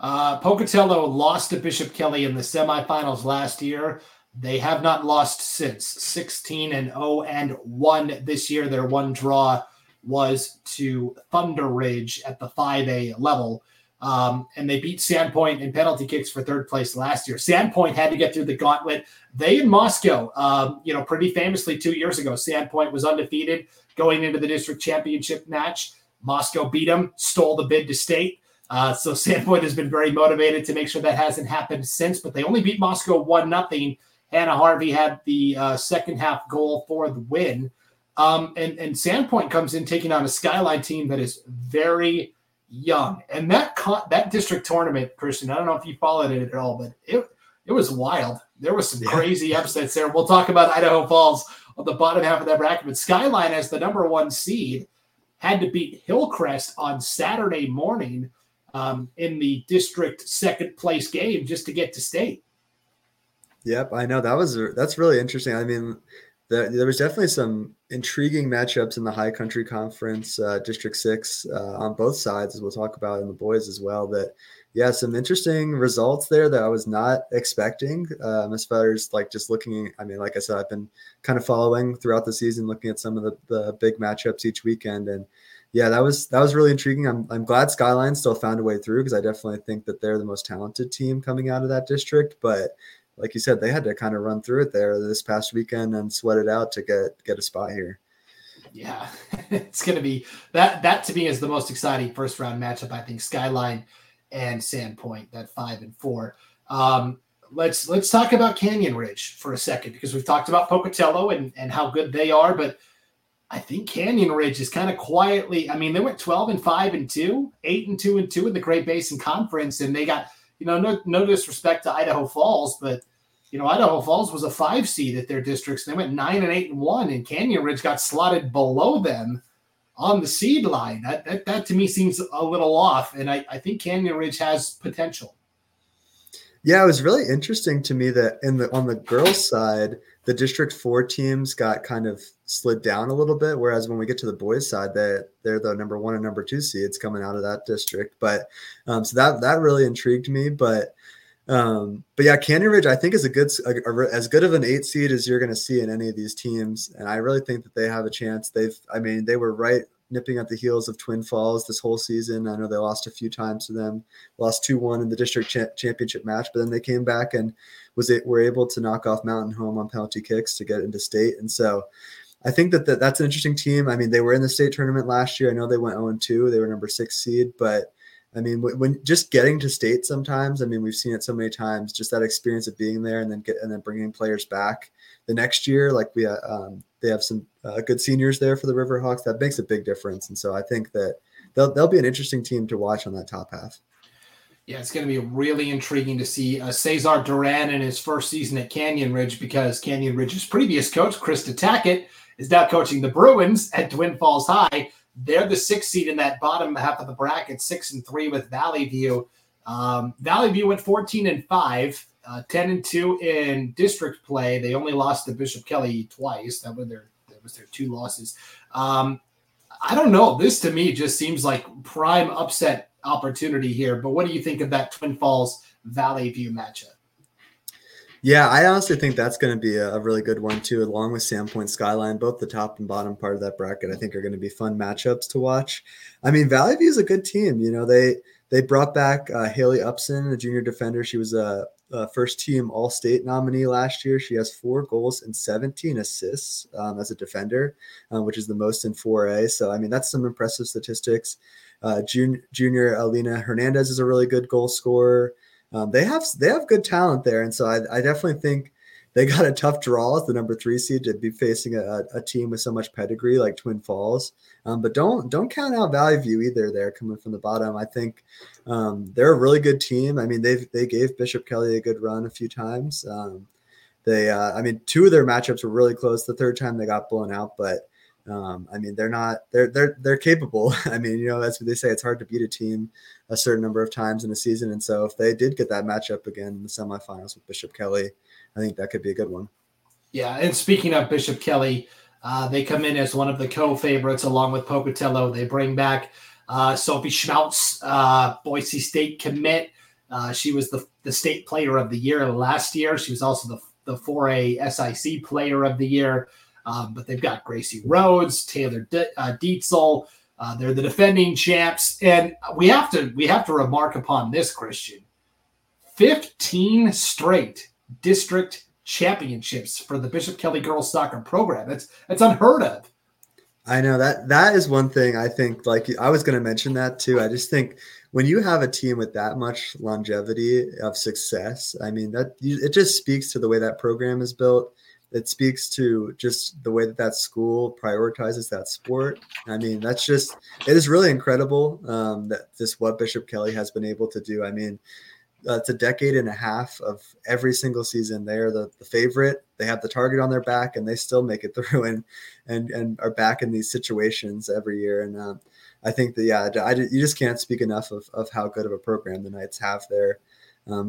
Pocatello lost to Bishop Kelly in the semifinals last year. They have not lost since. 16-0-1 this year. Their one draw was to Thunder Ridge at the 5A level. And they beat Sandpoint in penalty kicks for third place last year. Sandpoint had to get through the gauntlet. They in Moscow, pretty famously 2 years ago, Sandpoint was undefeated going into the district championship match. Moscow beat them, stole the bid to state. So Sandpoint has been very motivated to make sure that hasn't happened since, but they only beat Moscow 1-0. Hannah Harvey had the second half goal for the win. And Sandpoint comes in taking on a Skyline team that is very young. And that district tournament, Christian, I don't know if you followed it at all, but it was wild. There was some crazy upsets there. We'll talk about Idaho Falls on the bottom half of that bracket. But Skyline, as the number one seed, had to beat Hillcrest on Saturday morning in the district second place game just to get to state. Yep, I know. That's really interesting. I mean, there was definitely some intriguing matchups in the High Country Conference, District 6, on both sides, as we'll talk about in the boys as well. That, yeah, some interesting results there that I was not expecting as far as like just looking. I mean, like I said, I've been kind of following throughout the season, looking at some of the big matchups each weekend. And, yeah, that was really intriguing. I'm glad Skyline still found a way through, because I definitely think that they're the most talented team coming out of that district. But like you said, they had to kind of run through it there this past weekend and sweat it out to get a spot here. Yeah, it's going to be that to me is the most exciting first round matchup. I think Skyline and Sandpoint, that 5 and 4. Let's talk about Canyon Ridge for a second, because we've talked about Pocatello and how good they are, but I think Canyon Ridge is kind of quietly. I mean, they went 12-5-2, 8-2-2 in the Great Basin Conference, and they got, no disrespect to Idaho Falls, but, Idaho Falls was a 5 seed at their districts. They went 9-8-1, and Canyon Ridge got slotted below them on the seed line. That to me seems a little off, and I think Canyon Ridge has potential. Yeah, it was really interesting to me that on the girls' side, the District 4 teams got kind of slid down a little bit, whereas when we get to the boys' side, they're the number 1 and number 2 seeds coming out of that district. But so that really intrigued me. But yeah, Canyon Ridge, I think, is as good of an 8 seed as you're going to see in any of these teams, and I really think that they have a chance. They were right nipping at the heels of Twin Falls this whole season. I know they lost a few times to them, lost 2-1 in the district championship match, but then they came back and were able to knock off Mountain Home on penalty kicks to get into state. And so I think that that's an interesting team. I mean, they were in the state tournament last year. I know they went 0-2. They were number 6 seed, but I mean, when just getting to state sometimes, I mean, we've seen it so many times, just that experience of being there and then bringing players back the next year. Like they have some good seniors there for the Riverhawks. That makes a big difference. And so I think that they'll be an interesting team to watch on that top half. Yeah, it's going to be really intriguing to see Cesar Duran in his first season at Canyon Ridge, because Canyon Ridge's previous coach, Krista Tackett, is now coaching the Bruins at Twin Falls High. They're the 6th seed in that bottom half of the bracket, 6-3 with Valley View. Valley View went 14-5, 10-2 in district play. They only lost to Bishop Kelly twice. That was their 2 losses. I don't know. This to me just seems like prime upset opportunity here. But what do you think of that Twin Falls Valley View matchup? Yeah, I honestly think that's going to be a really good one too, along with Sandpoint, Skyline. Both the top and bottom part of that bracket, I think, are going to be fun matchups to watch. I mean, Valley View is a good team. You know, they brought back Haley Upson, a junior defender. She was a first-team All-State nominee last year. She has 4 goals and 17 assists as a defender, which is the most in 4A. So, I mean, that's some impressive statistics. Junior Alina Hernandez is a really good goal scorer. They have good talent there, and so I definitely think they got a tough draw as the number 3 seed to be facing a team with so much pedigree like Twin Falls. But don't count out Valley View either. They're coming from the bottom. I think they're a really good team. I mean, they gave Bishop Kelly a good run a few times. I mean, 2 of their matchups were really close. The third time they got blown out, but I mean, they're capable. I mean, you know, that's what they say. It's hard to beat a team a certain number of times in a season. And so if they did get that matchup again in the semifinals with Bishop Kelly, I think that could be a good one. Yeah. And speaking of Bishop Kelly, they come in as one of the co-favorites along with Pocatello. They bring back Sophie Schmaltz, Boise State commit. She was the state player of the year last year. She was also the 4A SIC player of the year. But they've got Gracie Rhodes, Taylor Dietzel. They're the defending champs, and we have to remark upon this, Christian. 15 straight district championships for the Bishop Kelly girls soccer program. That's unheard of. I know that is one thing I think. Like I was going to mention that too. I just think when you have a team with that much longevity of success, I mean it just speaks to the way that program is built. It speaks to just the way that school prioritizes that sport. I mean, it is really incredible that just what Bishop Kelly has been able to do. I mean, it's a decade and a half of every single season. They are the favorite. They have the target on their back, and they still make it through and are back in these situations every year. And I think that, yeah, you just can't speak enough of how good of a program the Knights have there.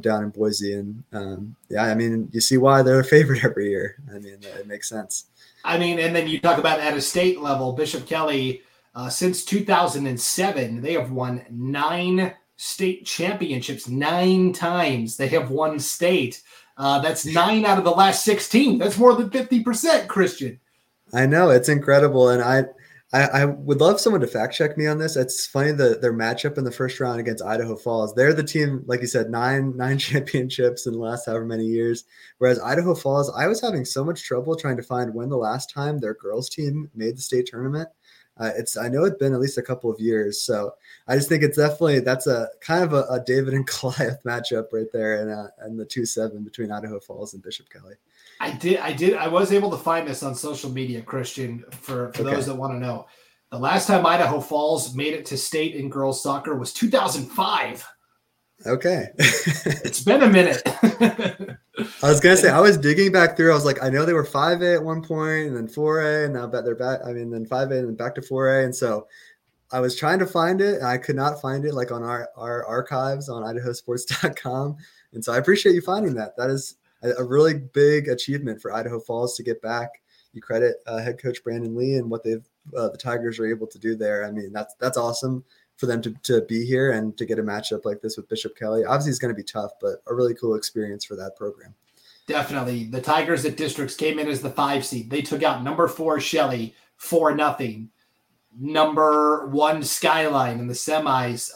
Down in Boise. And yeah, I mean, you see why they're a favorite every year. I mean, it makes sense. I mean, and then you talk about at a state level, Bishop Kelly, since 2007, they have won 9 state championships, 9 times. They have won state. That's 9 out of the last 16. That's more than 50%, Christian. I know, it's incredible. And I would love someone to fact check me on this. It's funny that their matchup in the first round against Idaho Falls, they're the team, like you said, nine championships in the last however many years. Whereas Idaho Falls, I was having so much trouble trying to find when the last time their girls team made the state tournament. I know it's been at least a couple of years. So I just think it's definitely, that's a kind of a David and Goliath matchup right there. And the 2-7 between Idaho Falls and Bishop Kelly. I was able to find this on social media, Christian, for those that want to know. The last time Idaho Falls made it to state in girls soccer was 2005. Okay. It's been a minute. I was going to say, I was digging back through. I was like, I know they were 5A at one point and then 4A and now they're back. I mean, then 5A and then back to 4A. And so I was trying to find it, and I could not find it, like on our archives on IdahoSports.com. And so I appreciate you finding that. That is a really big achievement for Idaho Falls to get back. You credit head coach Brandon Lee and what the Tigers are able to do there. I mean, that's awesome for them to be here and to get a matchup like this with Bishop Kelly. Obviously, it's going to be tough, but a really cool experience for that program. Definitely. The Tigers at districts came in as the 5 seed. They took out number 4 Shelley 4-0. Number 1 Skyline in the semis.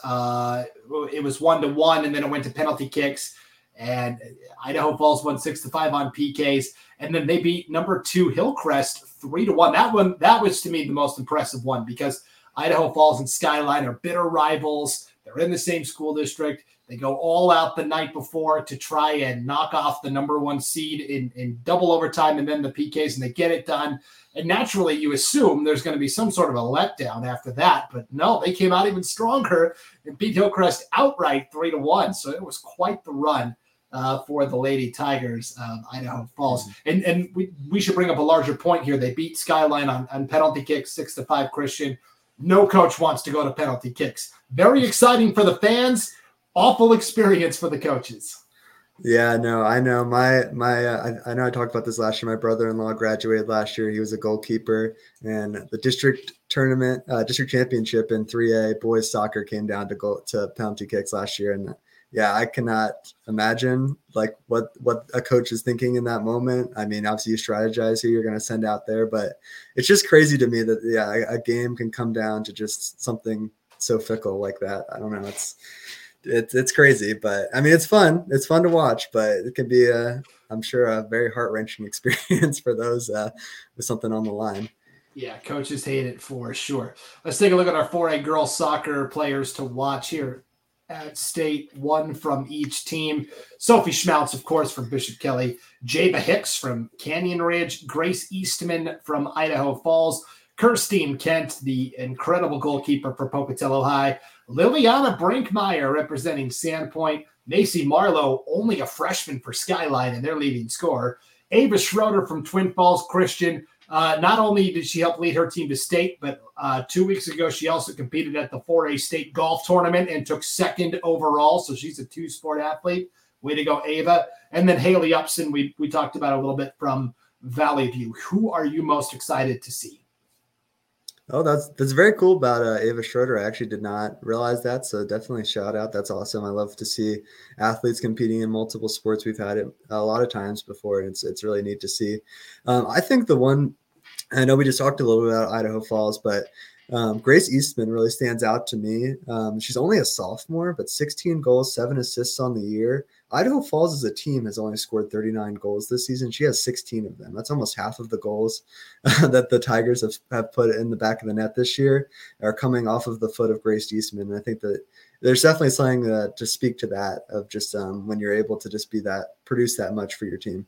It was 1-1, and then it went to penalty kicks. And Idaho Falls won 6-5 on PKs, and then they beat number 2 Hillcrest 3-1. That was to me the most impressive one, because Idaho Falls and Skyline are bitter rivals. They're in the same school district. They go all out the night before to try and knock off the number 1 seed in double overtime, and then the PKs, and they get it done. And naturally, you assume there's going to be some sort of a letdown after that. But no, they came out even stronger and beat Hillcrest outright 3-1. So it was quite the run for the Lady Tigers of Idaho Falls. And we should bring up a larger point here. They beat Skyline on penalty kicks 6-5, Christian. No coach wants to go to penalty kicks. Very exciting for the fans. Awful experience for the coaches. Yeah, no, I know. I know I talked about this last year. My brother-in-law graduated last year. He was a goalkeeper, and the district tournament, district championship in 3A boys soccer came down to penalty kicks last year. And yeah, I cannot imagine like what a coach is thinking in that moment. I mean, obviously you strategize who you're going to send out there, but it's just crazy to me that, yeah, a game can come down to just something so fickle like that. I don't know. It's crazy, but I mean, it's fun. It's fun to watch, but it can be I'm sure a very heart-wrenching experience for those with something on the line. Yeah, coaches hate it for sure. Let's take a look at our 4A girls soccer players to watch here at state, one from each team. Sophie Schmaltz, of course, from Bishop Kelly. Jaba Hicks from Canyon Ridge. Grace Eastman from Idaho Falls. Kirstine Kent, the incredible goalkeeper for Pocatello High. Liliana Brinkmeyer representing Sandpoint. Macy Marlowe, only a freshman for Skyline and their leading scorer. Ava Schroeder from Twin Falls Christian. Not only did she help lead her team to state, but 2 weeks ago, she also competed at the 4A state golf tournament and took second overall. So she's a two-sport athlete. Way to go, Ava. And then Haley Upson, we talked about a little bit from Valley View. Who are you most excited to see? Oh, that's very cool about Ava Schroeder. I actually did not realize that, so definitely shout out. That's awesome. I love to see athletes competing in multiple sports. We've had it a lot of times before, and it's really neat to see. I think the one, I know we just talked a little bit about Idaho Falls, but Grace Eastman really stands out to me. She's only a sophomore, but 16 goals, 7 assists on the year. Idaho Falls as a team has only scored 39 goals this season. She has 16 of them. That's almost half of the goals that the Tigers have put in the back of the net this year are coming off of the foot of Grace Eastman. And I think that there's definitely something to speak to that of just when you're able to just be that, produce that much for your team.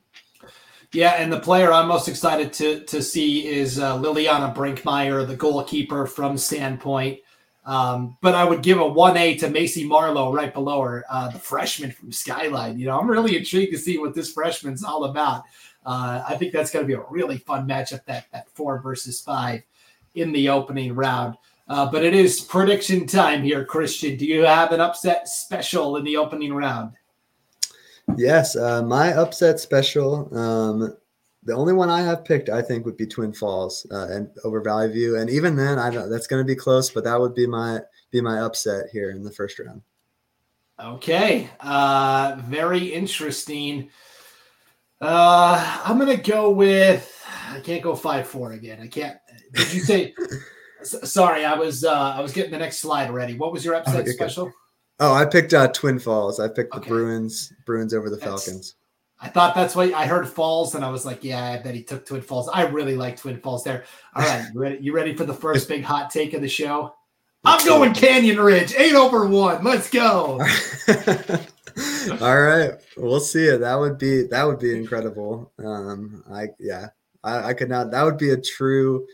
Yeah, and the player I'm most excited to see is Liliana Brinkmeyer, the goalkeeper from Sandpoint. But I would give a 1A to Macy Marlowe right below her, the freshman from Skyline. You know, I'm really intrigued to see what this freshman's all about. I think that's going to be a really fun matchup, that 4 versus 5 in the opening round. But it is prediction time here, Christian. Do you have an upset special in the opening round? Yes, my upset special, the only one I have picked, I think, would be Twin Falls and over Valley View. And even then, I know that's going to be close, but that would be my upset here in the first round. Okay, very interesting. I'm going to go with – I can't go 5-4 again. I can't – did you say – sorry, I was getting the next slide ready. What was your upset special? Good. Oh, I picked Twin Falls. I picked the Bruins over the Falcons. I thought that's what I heard, Falls, and I was like, yeah, I bet he took Twin Falls. I really like Twin Falls there. All right, you ready for the first big hot take of the show? I'm going Canyon Ridge, 8-1. Let's go. All right, we'll see it. That would be incredible. I could not. That would be a true.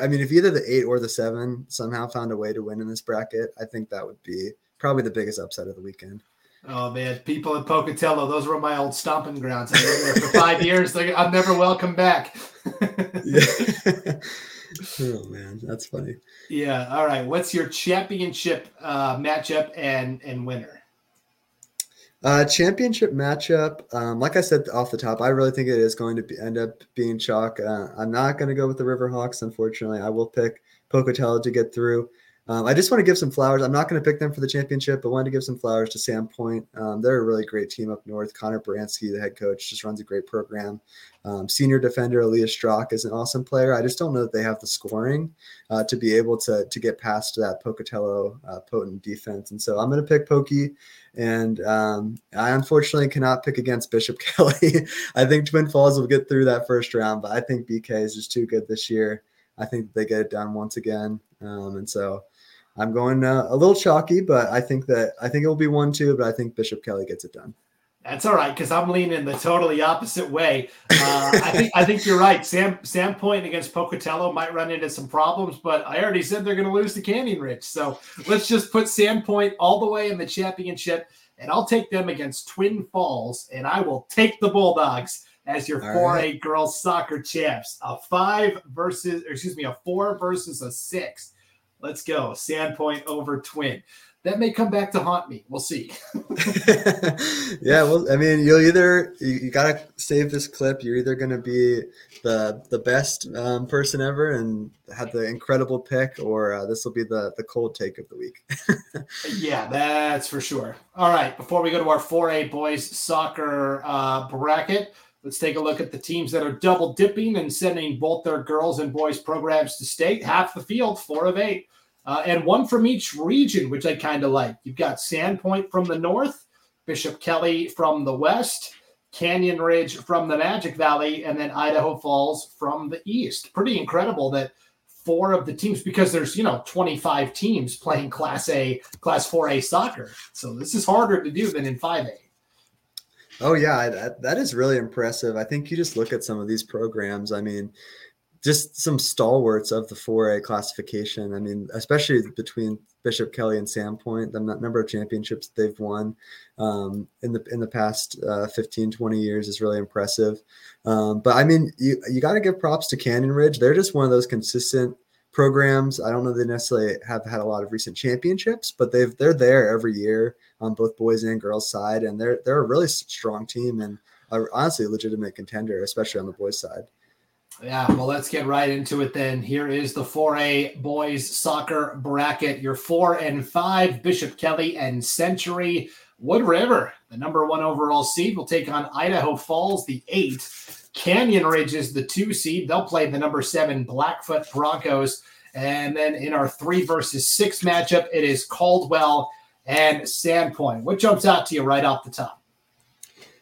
I mean, if either the 8 or the 7 somehow found a way to win in this bracket, I think that would be probably the biggest upset of the weekend. Oh man, people in Pocatello, those were my old stomping grounds. I lived there for 5 years. I'm never welcome back. Oh man, that's funny. Yeah. All right. What's your championship matchup and winner? Championship matchup. Like I said off the top, I really think it is going to end up being chalk. I'm not going to go with the Riverhawks, unfortunately. I will pick Pocatello to get through. I just want to give some flowers. I'm not going to pick them for the championship, but wanted to give some flowers to Sandpoint. They're a really great team up north. Connor Baranski, the head coach, just runs a great program. Senior defender Aaliyah Strock is an awesome player. I just don't know that they have the scoring to be able to get past that Pocatello potent defense. And so I'm going to pick Pokey. And I unfortunately cannot pick against Bishop Kelly. I think Twin Falls will get through that first round, but I think BK is just too good this year. I think they get it done once again. And so I'm going a little chalky, but I think it will be 1-2, but I think Bishop Kelly gets it done. That's all right, because I'm leaning the totally opposite way. I think you're right. Sandpoint against Pocatello might run into some problems, but I already said they're going to lose to Canyon Ridge. So let's just put Sandpoint all the way in the championship, and I'll take them against Twin Falls, and I will take the Bulldogs as your 4A girls soccer champs. A 4 versus a 6. Let's go. Sandpoint over Twin. that may come back to haunt me. We'll see. Yeah, well, I mean, you'll either – you got to save this clip. You're either going to be the best person ever and have the incredible pick, or this will be the cold take of the week. Yeah, that's for sure. All right, before we go to our 4A boys soccer bracket, let's take a look at the teams that are double dipping and sending both their girls and boys programs to state. Half the field, 4 of 8. And one from each region, which I kind of like. You've got Sandpoint from the north, Bishop Kelly from the west, Canyon Ridge from the Magic Valley, and then Idaho Falls from the east. Pretty incredible that 4 of the teams, because there's, 25 teams playing Class 4A soccer. So this is harder to do than in 5A. Oh, yeah, that is really impressive. I think you just look at some of these programs. I mean, just some stalwarts of the 4A classification. I mean, especially between Bishop Kelly and Sandpoint, the number of championships they've won in the past 15, 20 years is really impressive. But I mean, you got to give props to Canyon Ridge. They're just one of those consistent programs. I don't know they necessarily have had a lot of recent championships, but they're there every year on both boys and girls side, and they're a really strong team and are honestly a legitimate contender, especially on the boys side. Yeah, well, let's get right into it then. Here is the 4A boys soccer bracket. Your 4 and 5, Bishop Kelly and Century. Wood River, the number 1 overall seed, will take on Idaho Falls, the 8. Canyon Ridge is the 2 seed. They'll play the number 7 Blackfoot Broncos. And then in our 3 versus 6 matchup, it is Caldwell and Sandpoint. What jumps out to you right off the top?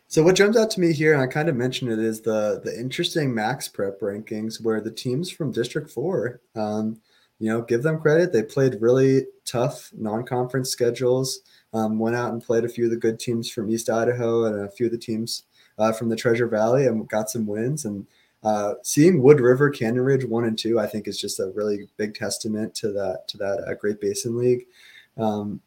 So what jumps out to me here, and I kind of mentioned it, is the interesting max prep rankings where the teams from District 4, give them credit. They played really tough non-conference schedules, went out and played a few of the good teams from East Idaho and a few of the teams from the Treasure Valley and got some wins. And seeing Wood River, Canyon Ridge 1 and 2, I think is just a really big testament to that Great Basin League. So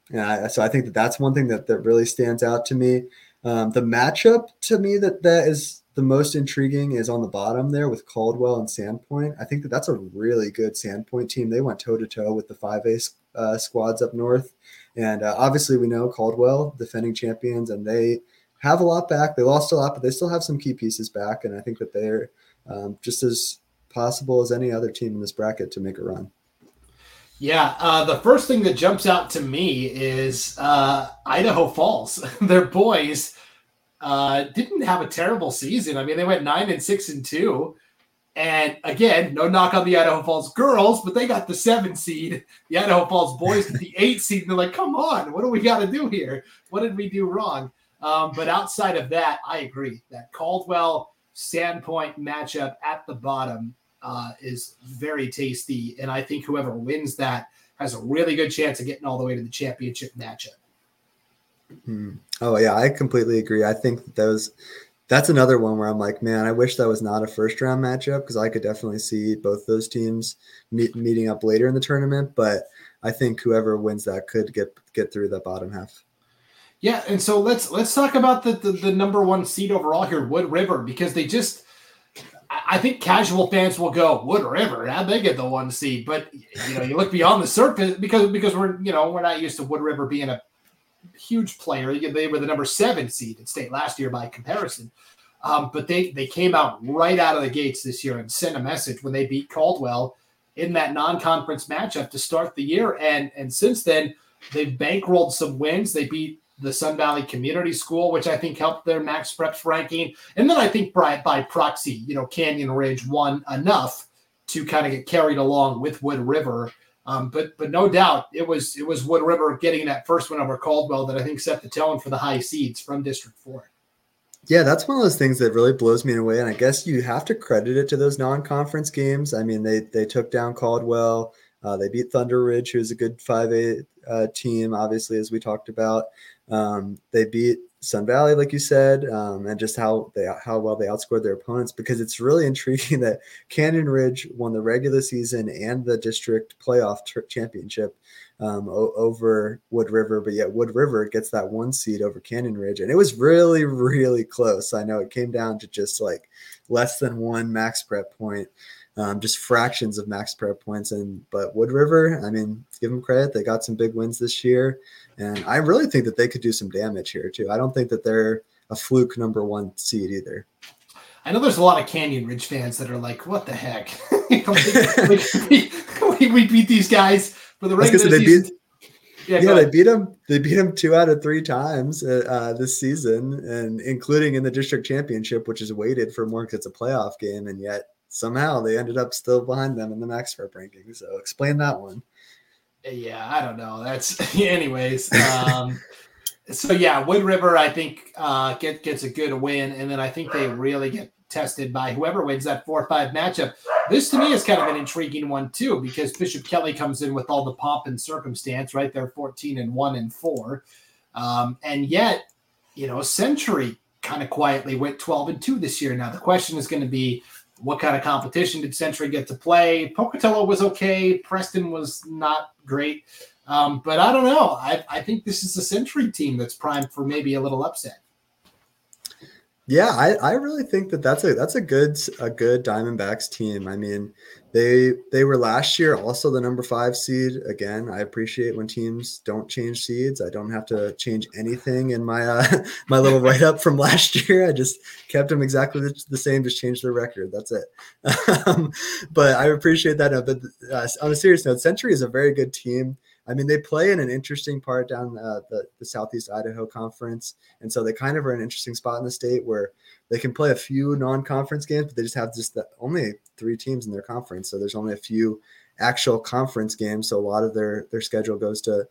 I think that's one thing that really stands out to me. The matchup to me that is the most intriguing is on the bottom there with Caldwell and Sandpoint. I think that's a really good Sandpoint team. They went toe-to-toe with the 5A squads up north. And obviously we know Caldwell, defending champions, and they have a lot back. They lost a lot, but they still have some key pieces back. And I think that they're just as possible as any other team in this bracket to make a run. Yeah, the first thing that jumps out to me is Idaho Falls. Their boys didn't have a terrible season. I mean, they went 9 and 6 and 2. And again, no knock on the Idaho Falls girls, but they got the 7 seed. The Idaho Falls boys the 8 seed. And they're like, come on, what do we got to do here? What did we do wrong? But outside of that, I agree that Caldwell-Sandpoint matchup at the bottom is very tasty, and I think whoever wins that has a really good chance of getting all the way to the championship matchup. Mm-hmm. Oh yeah, I completely agree. I think that's another one where I'm like, man, I wish that was not a first round matchup because I could definitely see both those teams meeting up later in the tournament. But I think whoever wins that could get through the bottom half. Yeah, and so let's talk about the number 1 seed overall here, Wood River, because they just. I think casual fans will go Wood River. How'd they get the 1 seed? But you look beyond the surface because we're not used to Wood River being a huge player. They were the number 7 seed at state last year by comparison, but they came out right out of the gates this year and sent a message when they beat Caldwell in that non-conference matchup to start the year. And since then they've bankrolled some wins. They beat the Sun Valley Community School, which I think helped their max preps ranking. And then I think by proxy, Canyon Ridge won enough to kind of get carried along with Wood River. But no doubt it was Wood River getting that first win over Caldwell that I think set the tone for the high seeds from District 4. Yeah, that's one of those things that really blows me away. And I guess you have to credit it to those non-conference games. I mean, they took down Caldwell. They beat Thunder Ridge, who's a good 5A team, obviously, as we talked about. They beat Sun Valley, like you said, and just how well they outscored their opponents, because it's really intriguing that Canyon Ridge won the regular season and the district playoff championship over Wood River, but yet Wood River gets that 1 seed over Canyon Ridge. And it was really, really close. I know it came down to just like less than 1 max prep point. just fractions of max prep points. But Wood River, I mean, give them credit. They got some big wins this year. And I really think that they could do some damage here too. I don't think that they're a fluke number 1 seed either. I know there's a lot of Canyon Ridge fans that are like, what the heck? we beat these guys for the regular season. They beat them 2 out of 3 times this season, and including in the district championship, which is weighted for more because it's a playoff game. And yet somehow they ended up still behind them in the max prep ranking. So explain that one. Yeah, I don't know. That's anyways. So yeah, Wood River, I think gets a good win. And then I think they really get tested by whoever wins that 4-5 matchup. This to me is kind of an intriguing one too, because Bishop Kelly comes in with all the pomp and circumstance, right? They're 14-1-4. And yet, you know, Century kind of quietly went 12-2 this year. Now the question is going to be, what kind of competition did Century get to play? Pocatello was okay. Preston was not great. But I don't know. I think this is a Century team that's primed for maybe a little upset. Yeah, I really think that that's a good Diamondbacks team. I mean, they were last year also the number 5 seed. Again, I appreciate when teams don't change seeds. I don't have to change anything in my my little write up from last year. I just kept them exactly the same, just changed their record. That's it. But I appreciate that. But on a serious note, Century is a very good team. I mean, they play in an interesting part down the Southeast Idaho Conference. And so they kind of are an interesting spot in the state where they can play a few non-conference games, but they just have only 3 teams in their conference. So there's only a few actual conference games. So a lot of their schedule goes to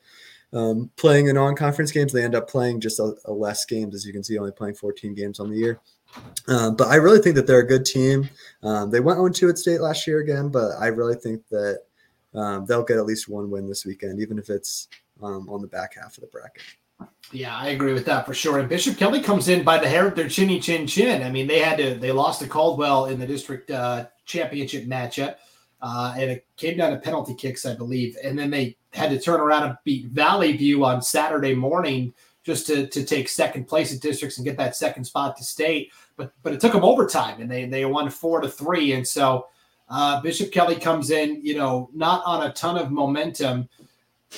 playing a non-conference games. They end up playing just a less games, as you can see, only playing 14 games on the year. But I really think that they're a good team. They went 0-2 at state last year again, but I really think that they'll get at least one win this weekend, even if it's on the back half of the bracket. Yeah, I agree with that for sure. And Bishop Kelly comes in by the hair of their chinny chin chin. I mean, they lost to Caldwell in the district championship matchup, and it came down to penalty kicks, I believe. And then they had to turn around and beat Valley View on Saturday morning just to take second place at districts and get that second spot to state. But it took them overtime, and they won 4-3, and so. Bishop Kelly comes in, you know, not on a ton of momentum,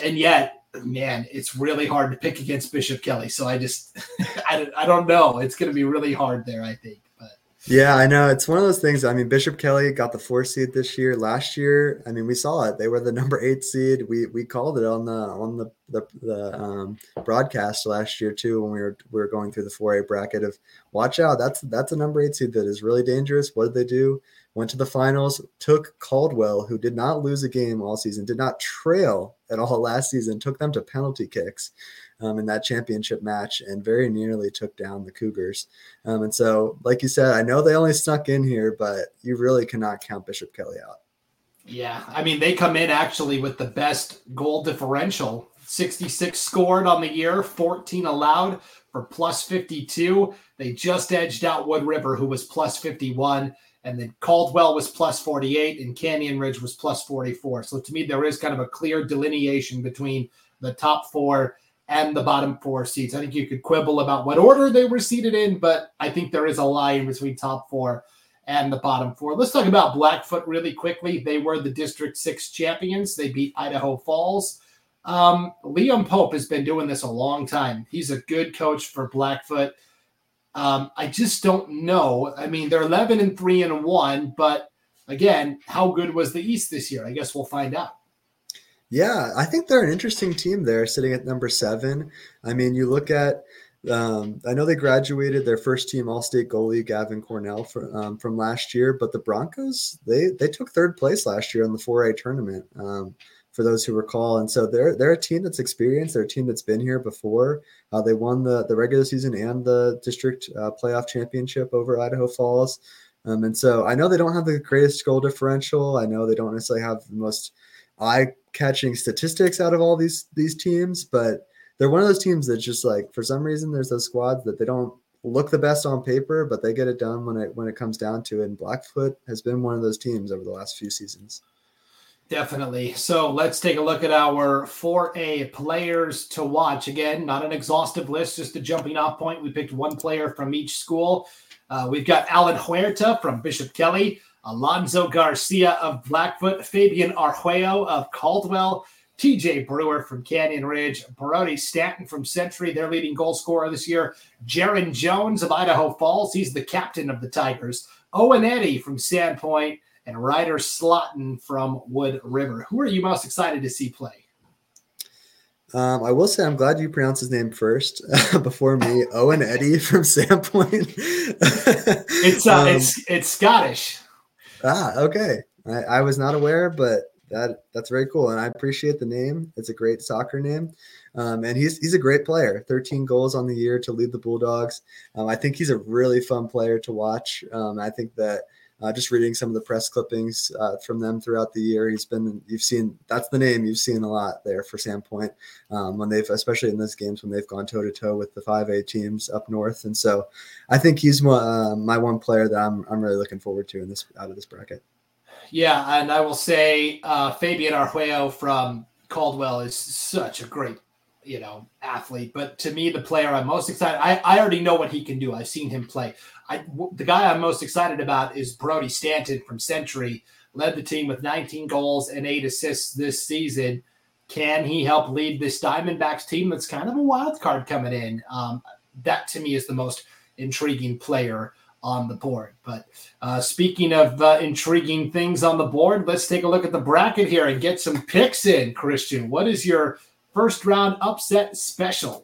and yet, man, it's really hard to pick against Bishop Kelly. So I don't know. It's going to be really hard there, I think. But yeah, I know. It's one of those things. I mean, Bishop Kelly got the 4 seed this year. Last year, I mean, we saw it. They were the number 8 seed. We called it on the broadcast last year too, when we were going through the 4A bracket of watch out. That's a number 8 seed that is really dangerous. What did they do? Went to the finals, took Caldwell, who did not lose a game all season, did not trail at all last season, took them to penalty kicks in that championship match, and very nearly took down the Cougars. And so, like you said, I know they only snuck in here, but you really cannot count Bishop Kelly out. Yeah, I mean, they come in actually with the best goal differential, 66 scored on the year, 14 allowed for +52. They just edged out Wood River, who was +51. And then Caldwell was +48 and Canyon Ridge was +44. So to me, there is kind of a clear delineation between the top 4 and the bottom 4 seeds. I think you could quibble about what order they were seated in, but I think there is a line between top 4 and the bottom 4. Let's talk about Blackfoot really quickly. They were the District 6 champions. They beat Idaho Falls. Liam Pope has been doing this a long time. He's a good coach for Blackfoot. I just don't know. I mean, they're 11-3-1, but again, how good was the East this year? I guess we'll find out. Yeah, I think they're an interesting team there, sitting at number 7. I mean, you look at, I know they graduated their first team All-State goalie Gavin Cornell from last year, but the Broncos, they took 3rd place last year in the 4A tournament. For those who recall. And so they're a team that's experienced. They're a team that's been here before. They won the regular season and the district playoff championship over Idaho Falls. And so I know they don't have the greatest goal differential. I know they don't necessarily have the most eye-catching statistics out of all these teams, but they're one of those teams that's just like, for some reason, there's those squads that they don't look the best on paper, but they get it done when it comes down to it. And Blackfoot has been one of those teams over the last few seasons. Definitely. So let's take a look at our 4A players to watch. Again, not an exhaustive list, just a jumping off point. We picked one player from each school. We've got Alan Huerta from Bishop Kelly, Alonzo Garcia of Blackfoot, Fabian Arjuello of Caldwell, TJ Brewer from Canyon Ridge, Brody Stanton from Century, their leading goal scorer this year, Jaron Jones of Idaho Falls, he's the captain of the Tigers, Owen Eddy from Sandpoint, and Ryder Slotin from Wood River. Who are you most excited to see play? I will say I'm glad you pronounced his name first before me. Owen Eddy from Sandpoint. It's Scottish. Ah, okay. I was not aware, but that's very cool, and I appreciate the name. It's a great soccer name, and he's a great player. 13 goals on the year to lead the Bulldogs. I think he's a really fun player to watch. I think that just reading some of the press clippings from them throughout the year, that's the name you've seen a lot there for Sandpoint, when they've, especially in those games when they've gone toe to toe with the 5A teams up north. And so, I think he's my one player that I'm really looking forward to in this out of this bracket. Yeah, and I will say Fabian Arjuello from Caldwell is such a great, athlete. But to me, the player I'm most excited, I already know what he can do. I've seen him play. The guy I'm most excited about is Brody Stanton from Century, led the team with 19 goals and 8 assists this season. Can he help lead this Diamondbacks team that's kind of a wild card coming in? That, to me, is the most intriguing player on the board. But speaking of intriguing things on the board, let's take a look at the bracket here and get some picks in. Christian, what is your first round upset special?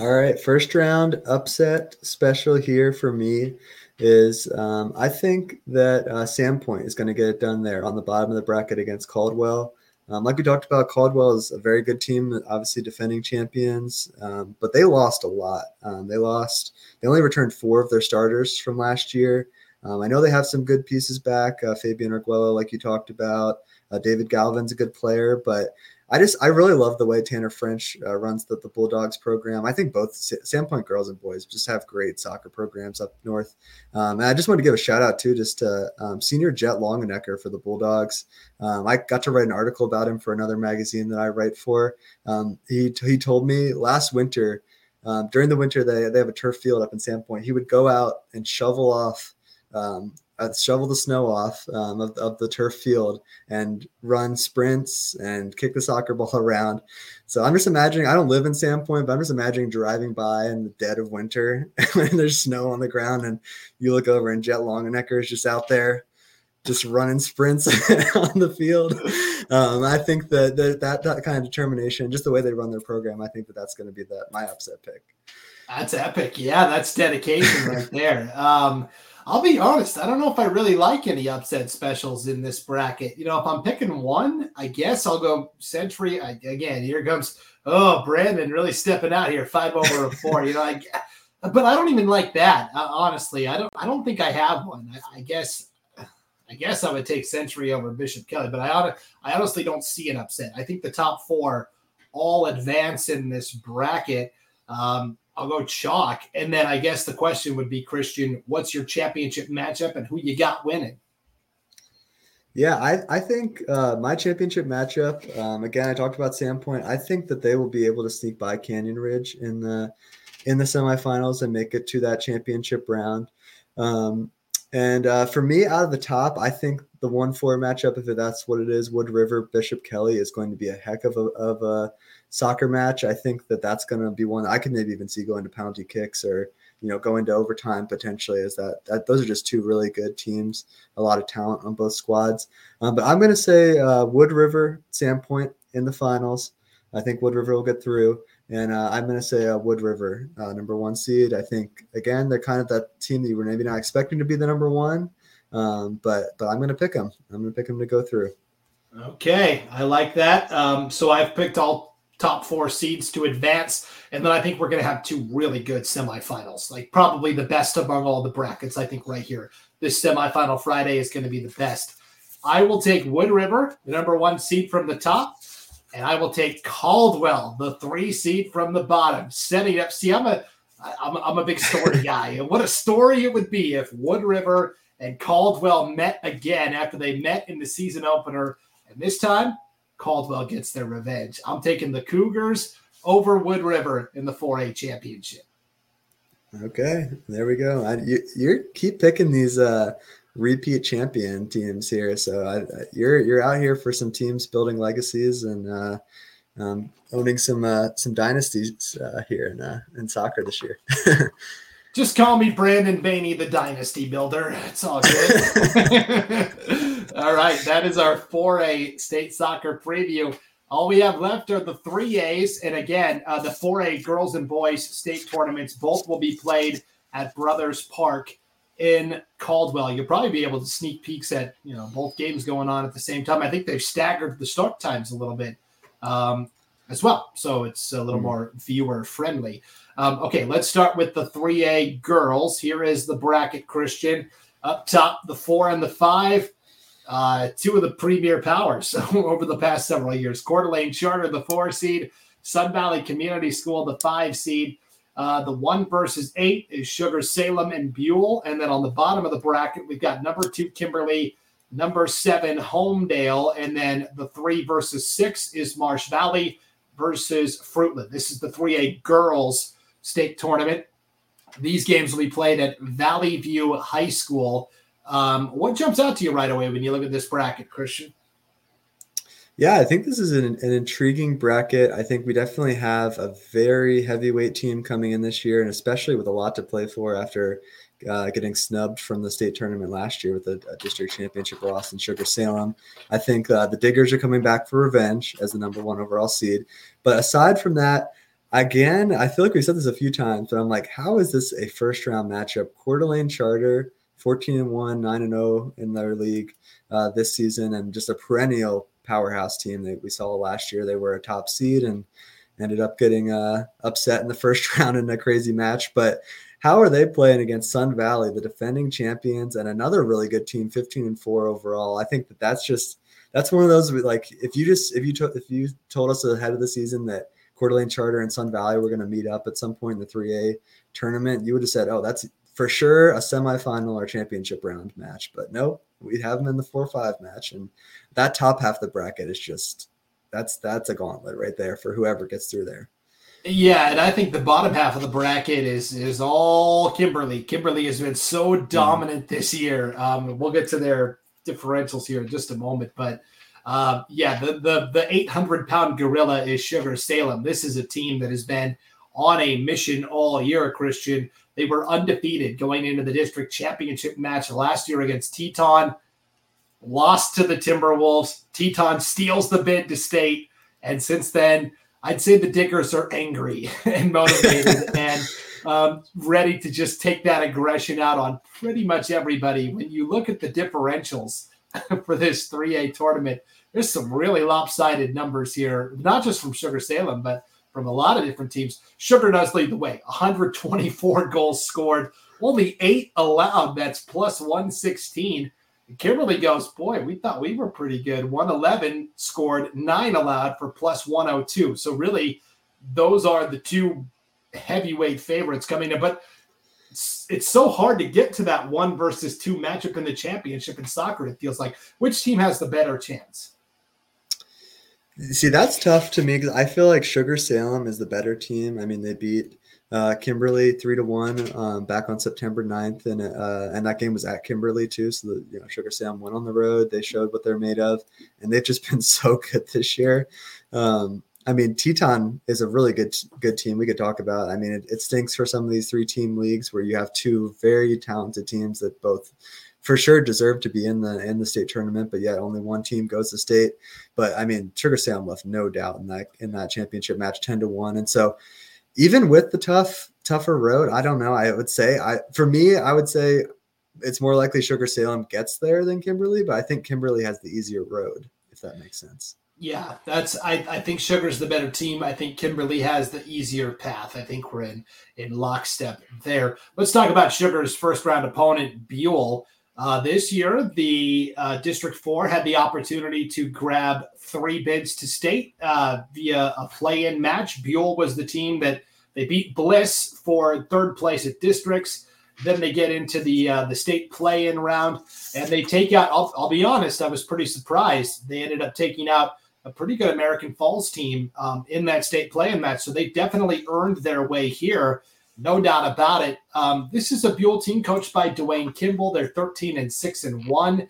All right, first round upset special here for me is I think that Sandpoint is going to get it done there on the bottom of the bracket against Caldwell. Like we talked about, Caldwell is a very good team, obviously defending champions, but they lost a lot. They only returned 4 of their starters from last year. I know they have some good pieces back. Fabian Arguello, like you talked about, David Galvin's a good player, but I really love the way Tanner French runs the Bulldogs program. I think both Sandpoint girls and boys just have great soccer programs up north. And I just want to give a shout out to senior Jet Longenecker for the Bulldogs. I got to write an article about him for another magazine that I write for. He told me last winter, during the winter, they have a turf field up in Sandpoint. He would go out and shovel the snow off of the turf field and run sprints and kick the soccer ball around. So I'm just imagining, I don't live in Sandpoint, but I'm just imagining driving by in the dead of winter when there's snow on the ground and you look over and Jet Longenecker is just out there just running sprints on the field. I think that kind of determination, just the way they run their program, I think that's going to be my upset pick. That's epic. Yeah, that's dedication right there. I'll be honest, I don't know if I really like any upset specials in this bracket. If I'm picking one, I guess I'll go Century. Again, here comes, Brandon really stepping out here, 5 over 4. But I don't even like that, honestly. I don't think I have one. I guess I would take Century over Bishop Kelly, but I honestly don't see an upset. I think the top 4 all advance in this bracket. I'll go chalk. And then I guess the question would be, Christian, what's your championship matchup and who you got winning? Yeah, I think my championship matchup, again, I talked about Sandpoint. I think that they will be able to sneak by Canyon Ridge in the semifinals and make it to that championship round. And for me, out of the top, I think the 1-4 matchup, if that's what it is, Wood River, Bishop Kelly, is going to be a heck of a soccer match. I think that's going to be one I could maybe even see going to penalty kicks or going to overtime potentially. Is that those are just 2 really good teams, a lot of talent on both squads. But I'm going to say Wood River, Sandpoint in the finals. I think Wood River will get through, and I'm going to say Wood River, number 1 seed. I think again they're kind of that team that you were maybe not expecting to be the number 1, but I'm going to pick them. I'm going to pick them to go through. Okay, I like that. So I've picked all top 4 seeds to advance. And then I think we're going to have 2 really good semifinals, like probably the best among all the brackets. I think right here, this semifinal Friday is going to be the best. I will take Wood River, the number 1 seed from the top, and I will take Caldwell, the 3 seed from the bottom, setting up. See, I'm a big story guy. And what a story it would be if Wood River and Caldwell met again after they met in the season opener. And this time, Caldwell gets their revenge. I'm taking the Cougars over Wood River in the 4A championship. Okay, there we go. You keep picking these repeat champion teams here. So you're out here for some teams building legacies and owning some dynasties here in soccer this year. Just call me Brandon Bainey, the dynasty builder. It's all good. All right. That is our 4A state soccer preview. All we have left are the 3As. And again, the 4A girls and boys state tournaments, both will be played at Brothers Park in Caldwell. You'll probably be able to sneak peeks at, both games going on at the same time. I think they've staggered the start times a little bit as well. So it's a little more viewer friendly. Okay, let's start with the 3A girls. Here is the bracket, Christian. Up top, the 4 and the 5, two of the premier powers over the past several years. Coeur d'Alene Charter, the 4 seed. Sun Valley Community School, the 5 seed. The 1 versus 8 is Sugar, Salem, and Buell. And then on the bottom of the bracket, we've got number 2, Kimberly, number 7, Homedale. And then the 3 versus 6 is Marsh Valley versus Fruitland. This is the 3A girls state tournament. These games will be played at Valley View High School. What jumps out to you right away when you look at this bracket, Christian? Yeah, I think this is an intriguing bracket. I think we definitely have a very heavyweight team coming in this year, and especially with a lot to play for after getting snubbed from the state tournament last year with a district championship loss in Sugar Salem. I think the Diggers are coming back for revenge as the number 1 overall seed. But aside from that, again, I feel like we've said this a few times, but I'm like, how is this a first-round matchup? Coeur d'Alene Charter, 14-1, 9-0 in their league this season, and just a perennial powerhouse team that we saw last year. They were a top seed and ended up getting upset in the first round in a crazy match. But how are they playing against Sun Valley, the defending champions, and another really good team, 15-4 overall? I think that's one of those, like, if you told us ahead of the season that Coeur d'Alene Charter and Sun Valley were going to meet up at some point in the 3A tournament, you would have said, oh, that's for sure a semifinal or championship round match. But no, we have them in the 4-5 match, and that top half of the bracket is just that's a gauntlet right there for whoever gets through there. Yeah, and I think the bottom half of the bracket is all Kimberly. Kimberly has been so dominant this year. We'll get to their differentials here in just a moment. But, the 800-pound gorilla is Sugar Salem. This is a team that has been on a mission all year, Christian. They were undefeated going into the district championship match last year against Teton. Lost to the Timberwolves. Teton steals the bid to state. And since then, I'd say the Diggers are angry and motivated and ready to just take that aggression out on pretty much everybody. When you look at the differentials for this 3A tournament, there's some really lopsided numbers here, not just from Sugar Salem, but from a lot of different teams. Sugar does lead the way, 124 goals scored, only 8 allowed. That's plus 116. Kimberly goes, boy, we thought we were pretty good. 111 scored, 9 allowed for plus 102. So really, those are the two heavyweight favorites coming in. But it's so hard to get to that 1 versus 2 matchup in the championship in soccer, it feels like. Which team has the better chance? See, that's tough to me because I feel like Sugar Salem is the better team. I mean, they beat Kimberly 3-1 back on September 9th. And that game was at Kimberly too. So Sugar Salem went on the road. They showed what they're made of, and they've just been so good this year. I mean, Teton is a really good team we could talk about. I mean, it stinks for some of these 3-team leagues where you have two very talented teams that both for sure deserve to be in the state tournament, but yet only one team goes to state. But I mean, Sugar Salem left no doubt in that championship match, 10-1. And so, even with the tougher road, I don't know. I would say it's more likely Sugar Salem gets there than Kimberly, but I think Kimberly has the easier road, if that makes sense. Yeah, I think Sugar's the better team. I think Kimberly has the easier path. I think we're in lockstep there. Let's talk about Sugar's first-round opponent, Buell. This year, the District 4 had the opportunity to grab 3 bids to state via a play-in match. Buell was the team that they beat Bliss for 3rd place at districts. Then they get into the state play-in round, and they take out – I'll be honest, I was pretty surprised. They ended up taking out a pretty good American Falls team in that state play-in match. So they definitely earned their way here. No doubt about it. This is a Buell team coached by Dwayne Kimball. They're 13-6-1.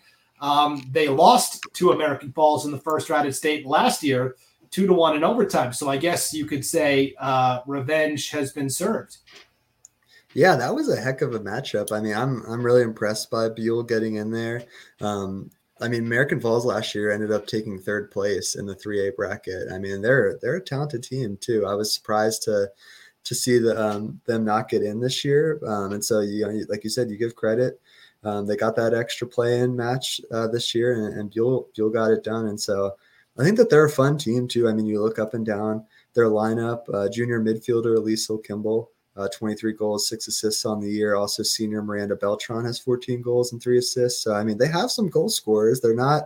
They lost to American Falls in the first round at state last year, 2-1 in overtime. So I guess you could say revenge has been served. Yeah, that was a heck of a matchup. I mean, I'm really impressed by Buell getting in there. I mean, American Falls last year ended up taking third place in the 3A bracket. I mean, they're a talented team too. I was surprised to see them not get in this year. And so, you know, like you said, you give credit. They got that extra play-in match this year, and Buell got it done. And so I think that they're a fun team too. I mean, you look up and down their lineup. Junior midfielder Liesl Kimball, 23 goals, 6 assists on the year. Also, senior Miranda Beltran has 14 goals and 3 assists. So, I mean, they have some goal scorers. They're not,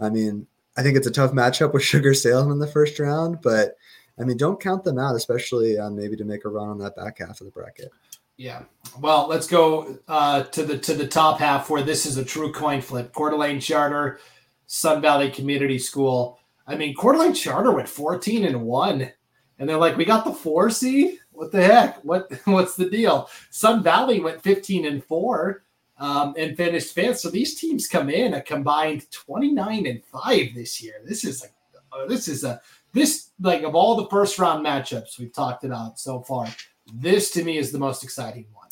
I mean, I think it's a tough matchup with Sugar Salem in the first round, but, I mean, don't count them out, especially maybe to make a run on that back half of the bracket. Yeah. Well, let's go to the top half where this is a true coin flip. Coeur d'Alene Charter, Sun Valley Community School. I mean, Coeur d'Alene Charter went 14-1, and they're like, we got the 4 seed. What the heck? What's the deal? Sun Valley went 15-4 and finished fifth. So these teams come in a combined 29-5 this year. This is of all the first round matchups we've talked about so far, this to me is the most exciting one.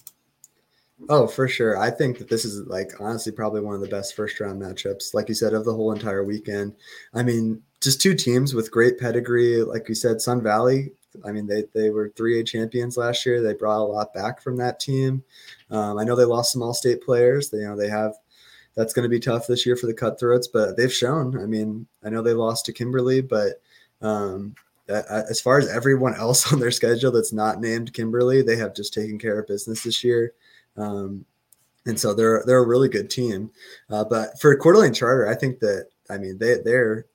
Oh, for sure. I think that this is honestly probably one of the best first round matchups, like you said, of the whole entire weekend. I mean, just two teams with great pedigree. Like you said, Sun Valley, I mean, they were 3A champions last year. They brought a lot back from that team. I know they lost some all-state players. That's going to be tough this year for the Cutthroats, but they've shown. I mean, I know they lost to Kimberly, but as far as everyone else on their schedule that's not named Kimberly, they have just taken care of business this year. And so they're a really good team. But for Coeur d'Alene Charter, I think that, I mean, they're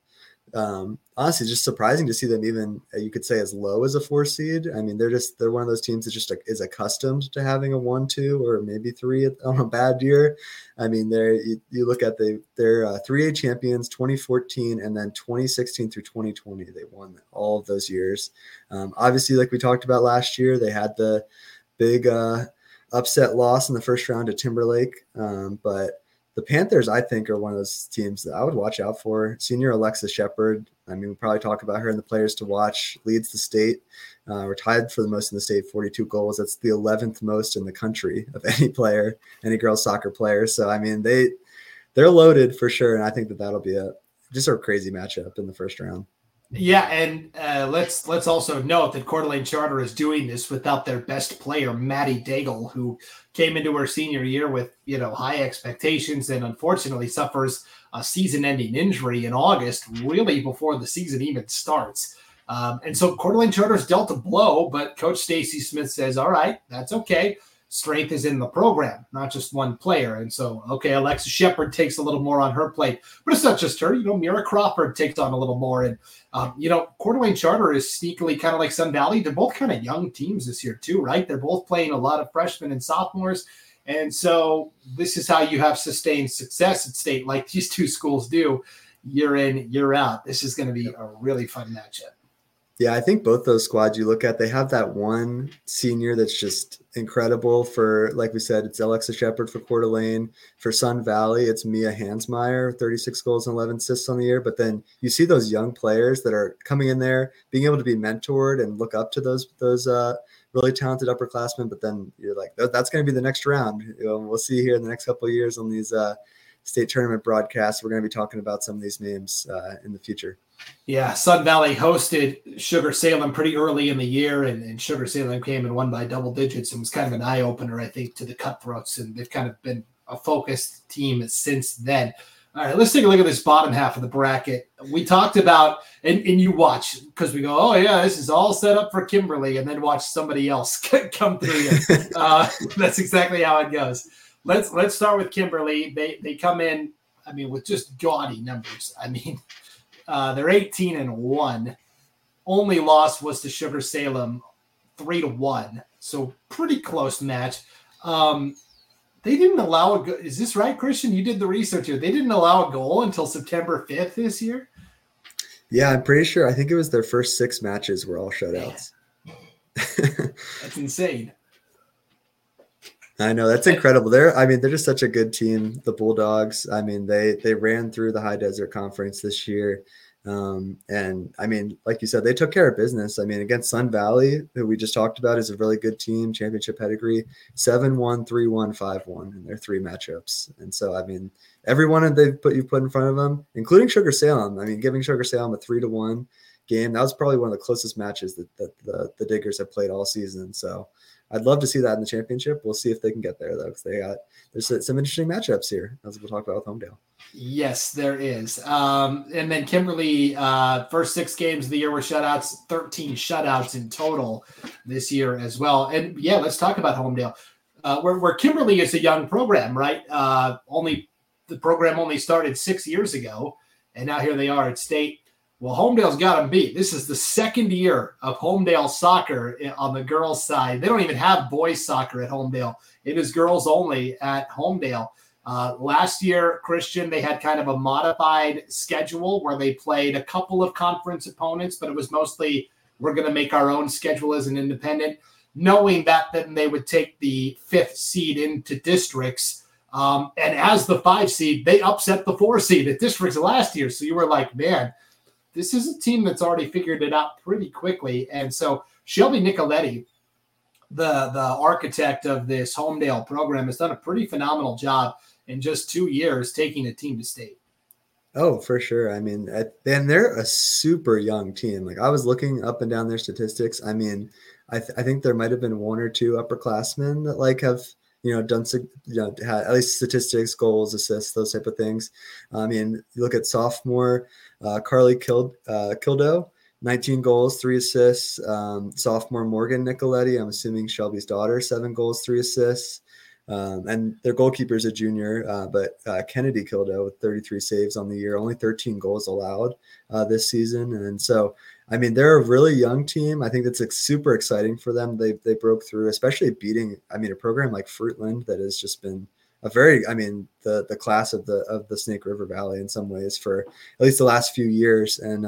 honestly, just surprising to see them even, you could say, as low as a 4 seed. I mean, they're one of those teams that just is accustomed to having a 1, 2, or maybe 3 on a bad year. I mean, you look at their 3A champions, 2014, and then 2016 through 2020, they won all of those years. Obviously, like we talked about last year, they had the big upset loss in the first round to Timberlake, but the Panthers, I think, are one of those teams that I would watch out for. Senior Alexa Shepard, I mean, we'll probably talk about her in the players to watch, leads the state. We're tied for the most in the state, 42 goals. That's the 11th most in the country of any girls soccer player. So, I mean, they're loaded for sure, and I think that that'll be just a crazy matchup in the first round. Yeah, and let's also note that Coeur d'Alene Charter is doing this without their best player, Maddie Daigle, who came into her senior year with high expectations and unfortunately suffers a season-ending injury in August, really before the season even starts. And so Coeur d'Alene Charter's dealt a blow, but Coach Stacy Smith says, all right, that's okay. Strength is in the program, not just one player. And so, okay, Alexa Shepard takes a little more on her plate, but it's not just her. Mira Crawford takes on a little more. And, Coeur d'Alene Charter is sneakily kind of like Sun Valley. They're both kind of young teams this year too, right? They're both playing a lot of freshmen and sophomores. And so this is how you have sustained success at state like these two schools do year in, year out. This is going to be a really fun matchup. Yeah, I think both those squads you look at, they have that one senior that's just incredible for, like we said, it's Alexa Shepard for Coeur d'Alene. For Sun Valley, it's Mia Hansmeyer, 36 goals and 11 assists on the year. But then you see those young players that are coming in there, being able to be mentored and look up to those really talented upperclassmen. But then you're like, that's going to be the next round. We'll see here in the next couple of years on these state tournament broadcasts. We're going to be talking about some of these names in the future. Yeah, Sun Valley hosted Sugar Salem pretty early in the year, and Sugar Salem came and won by double digits and was kind of an eye-opener, I think, to the Cutthroats, and they've kind of been a focused team since then. All right, let's take a look at this bottom half of the bracket. We talked about, and you watch, because we go, oh, yeah, this is all set up for Kimberly, and then watch somebody else come through you. That's exactly how it goes. Let's start with Kimberly. They come in, I mean, with just gaudy numbers. I mean, they're 18-1. Only loss was to Sugar Salem, 3-1. So pretty close match. They didn't allow is this right, Christian? You did the research here. They didn't allow a goal until September 5th this year. Yeah, I'm pretty sure. I think it was their first 6 matches were all shutouts. That's insane. I know, that's incredible. They're just such a good team. The Bulldogs, they ran through the High Desert Conference this year. Like you said, they took care of business. Against Sun Valley, who we just talked about, is a really good team, championship pedigree, 7-1, 3-1, 5-1 in their three matchups. And so, everyone you've put in front of them, including Sugar Salem, giving Sugar Salem a 3-1 game, that was probably one of the closest matches that the Diggers have played all season. So I'd love to see that in the championship. We'll see if they can get there, though, because there's some interesting matchups here, as we'll talk about with Homedale. Yes, there is. And then Kimberly, first six games of the year were shutouts, 13 shutouts in total this year as well. And, yeah, let's talk about Homedale, where Kimberly is a young program, right? The program only started 6 years ago, and now here they are at state. Well, Homedale's got them beat. This is the second year of Homedale soccer on the girls' side. They don't even have boys' soccer at Homedale. It is girls only at Homedale. Last year, Christian, they had kind of a modified schedule where they played a couple of conference opponents, but it was mostly we're going to make our own schedule as an independent, knowing that then they would take the fifth seed into districts. And as the 5 seed, they upset the 4 seed at districts last year. So you were like, man, this is a team that's already figured it out pretty quickly. And so Shelby Nicoletti, the architect of this Homedale program, has done a pretty phenomenal job in just 2 years taking a team to state. Oh, for sure. And they're a super young team. I was looking up and down their statistics. I think there might have been one or two upperclassmen that have – at least statistics, goals, assists, those type of things. You look at sophomore Carly Kildo, 19 goals, 3 assists. Sophomore Morgan Nicoletti, I'm assuming Shelby's daughter, 7 goals, 3 assists. And their goalkeeper is a junior, but Kennedy Kildo with 33 saves on the year, only 13 goals allowed this season. And so, they're a really young team. I think that's super exciting for them. They broke through, especially beating, a program like Fruitland that has just been a very, the class of the Snake River Valley in some ways for at least the last few years, and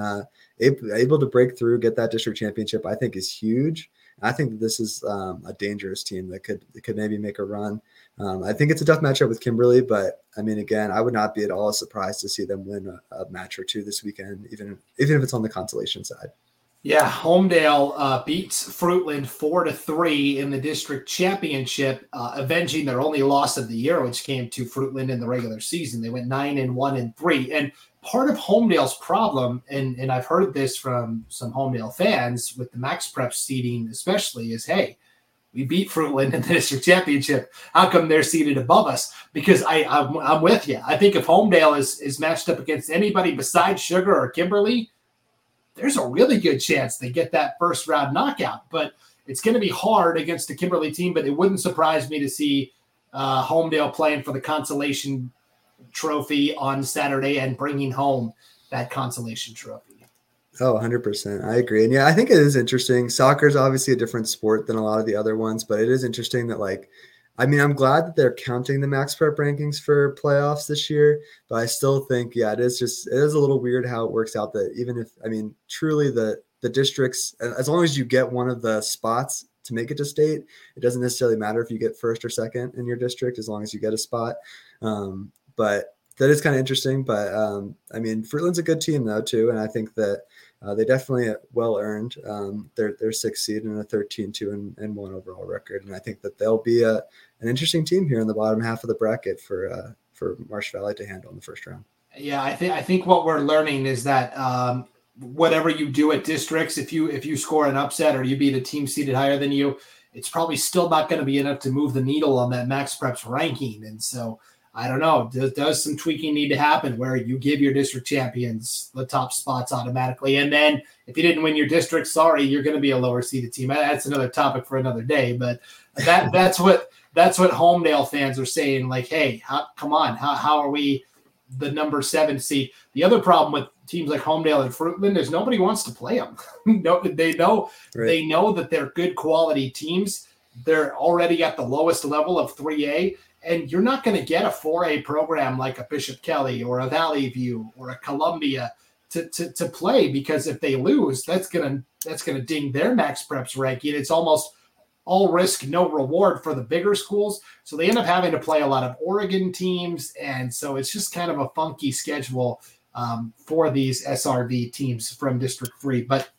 able to break through, get that district championship, I think is huge. I think that this is a dangerous team that could maybe make a run. I think it's a tough matchup with Kimberly, but again, I would not be at all surprised to see them win a match or two this weekend, even if it's on the consolation side. Yeah, Homedale beats Fruitland 4-3 in the district championship, avenging their only loss of the year, which came to Fruitland in the regular season. They went 9-1-3. And part of Homedale's problem, and I've heard this from some Homedale fans with the Max Prep seeding especially, is, hey, we beat Fruitland in the district championship. How come they're seated above us? Because I'm with you. I think if Homedale is matched up against anybody besides Sugar or Kimberly, there's a really good chance they get that first round knockout. But it's going to be hard against the Kimberly team, but it wouldn't surprise me to see Homedale playing for the consolation trophy on Saturday and bringing home that consolation trophy. Oh, 100%. I agree. And yeah, I think it is interesting. Soccer is obviously a different sport than a lot of the other ones, but it is interesting that I'm glad that they're counting the Max Prep rankings for playoffs this year, but I still think, yeah, it is a little weird how it works out that even if, truly the districts, as long as you get one of the spots to make it to state, it doesn't necessarily matter if you get first or second in your district, as long as you get a spot. But that is kind of interesting. But, Fruitland's a good team, though, too. And I think that they definitely well earned their 6th seed and a 13-2-1 overall record. And I think that they'll be an interesting team here in the bottom half of the bracket for Marsh Valley to handle in the first round. Yeah, I think what we're learning is that whatever you do at districts, if you score an upset or you beat a team seated higher than you, it's probably still not going to be enough to move the needle on that Max Preps ranking. And so I don't know. Does some tweaking need to happen where you give your district champions the top spots automatically? And then if you didn't win your district, sorry, you're going to be a lower seeded team. That's another topic for another day. But that's what Homedale fans are saying. Like, hey, come on. How are we the number 7 seed? The other problem with teams like Homedale and Fruitland is nobody wants to play them. They know that they're good quality teams. They're already at the lowest level of 3A. And you're not going to get a 4A program like a Bishop Kelly or a Valley View or a Columbia to play, because if they lose, that's going to ding their Max Preps ranking. It's almost all risk, no reward for the bigger schools. So they end up having to play a lot of Oregon teams. And so it's just kind of a funky schedule for these SRV teams from District 3. But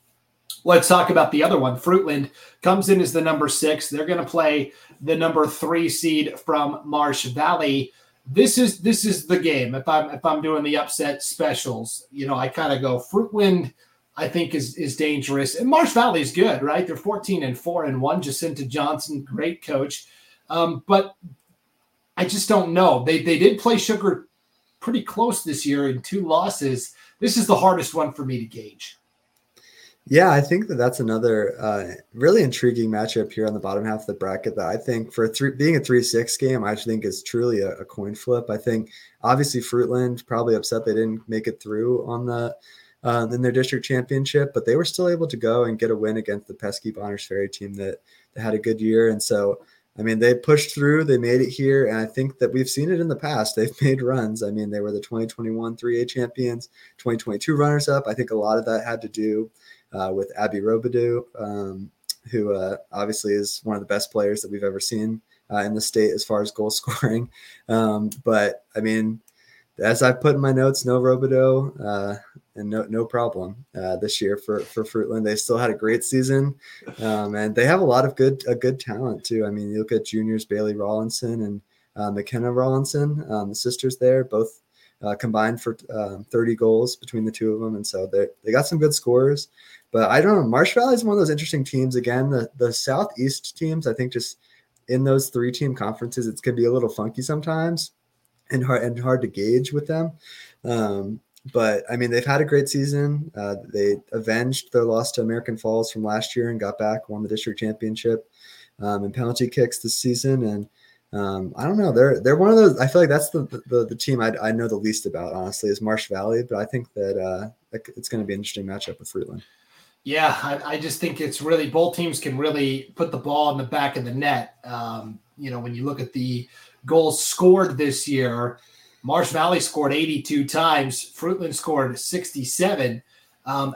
let's talk about the other one. Fruitland comes in as the number 6. They're going to play the number 3 seed from Marsh Valley. This is the game. If I'm doing the upset specials, you know, I kind of go Fruitland, I think is dangerous, and Marsh Valley is good, right? They're 14-4-1. Jacinta Johnson, great coach, but I just don't know. They did play Sugar pretty close this year in 2 losses. This is the hardest one for me to gauge. Yeah, I think that's another really intriguing matchup here on the bottom half of the bracket that I think for being a 3-6 game, I think is truly a coin flip. I think obviously Fruitland probably upset they didn't make it through on the in their district championship, but they were still able to go and get a win against the pesky Bonners Ferry team that had a good year. And so, I mean, they pushed through, they made it here, and I think that we've seen it in the past. They've made runs. I mean, they were the 2021 3A champions, 2022 runners-up. I think a lot of that had to do with Abby Robidoux, who obviously is one of the best players that we've ever seen in the state as far as goal scoring. But I mean, as I've put in my notes, no Robidoux and no problem this year for Fruitland. They still had a great season, and they have a lot of good talent too. I mean, you look at juniors Bailey Rawlinson and McKenna Rawlinson, the sisters there, both combined for 30 goals between the two of them. And so they got some good scorers, but I don't know. Marsh Valley is one of those interesting teams. Again, the Southeast teams, I think just in those 3 team conferences, it's going to be a little funky sometimes and hard to gauge with them. But I mean, they've had a great season. They avenged their loss to American Falls from last year and got back, won the district championship in penalty kicks this season. And I don't know. They're one of those. I feel like that's the team I know the least about, honestly, is Marsh Valley. But I think that it's going to be an interesting matchup with Fruitland. Yeah, I just think it's really both teams can really put the ball in the back of the net. You know, when you look at the goals scored this year, Marsh Valley scored 82 times. Fruitland scored 67. I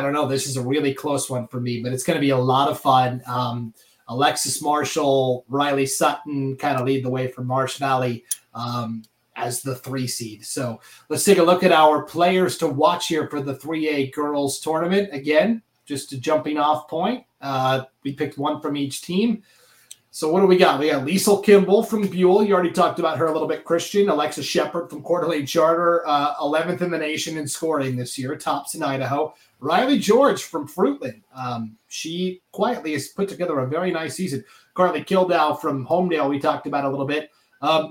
don't know. This is a really close one for me, but it's going to be a lot of fun. Alexis Marshall, Riley Sutton kind of lead the way for Marsh Valley as the 3 seed. So let's take a look at our players to watch here for the 3A girls tournament. Again, just a jumping off point. We picked one from each team. So what do we got? We got Liesl Kimball from Buell. You already talked about her a little bit, Christian. Alexa Shepard from Coeur d'Alene Charter, 11th in the nation in scoring this year, tops in Idaho. Riley George from Fruitland. She quietly has put together a very nice season. Carly Kildow from Homedale we talked about a little bit.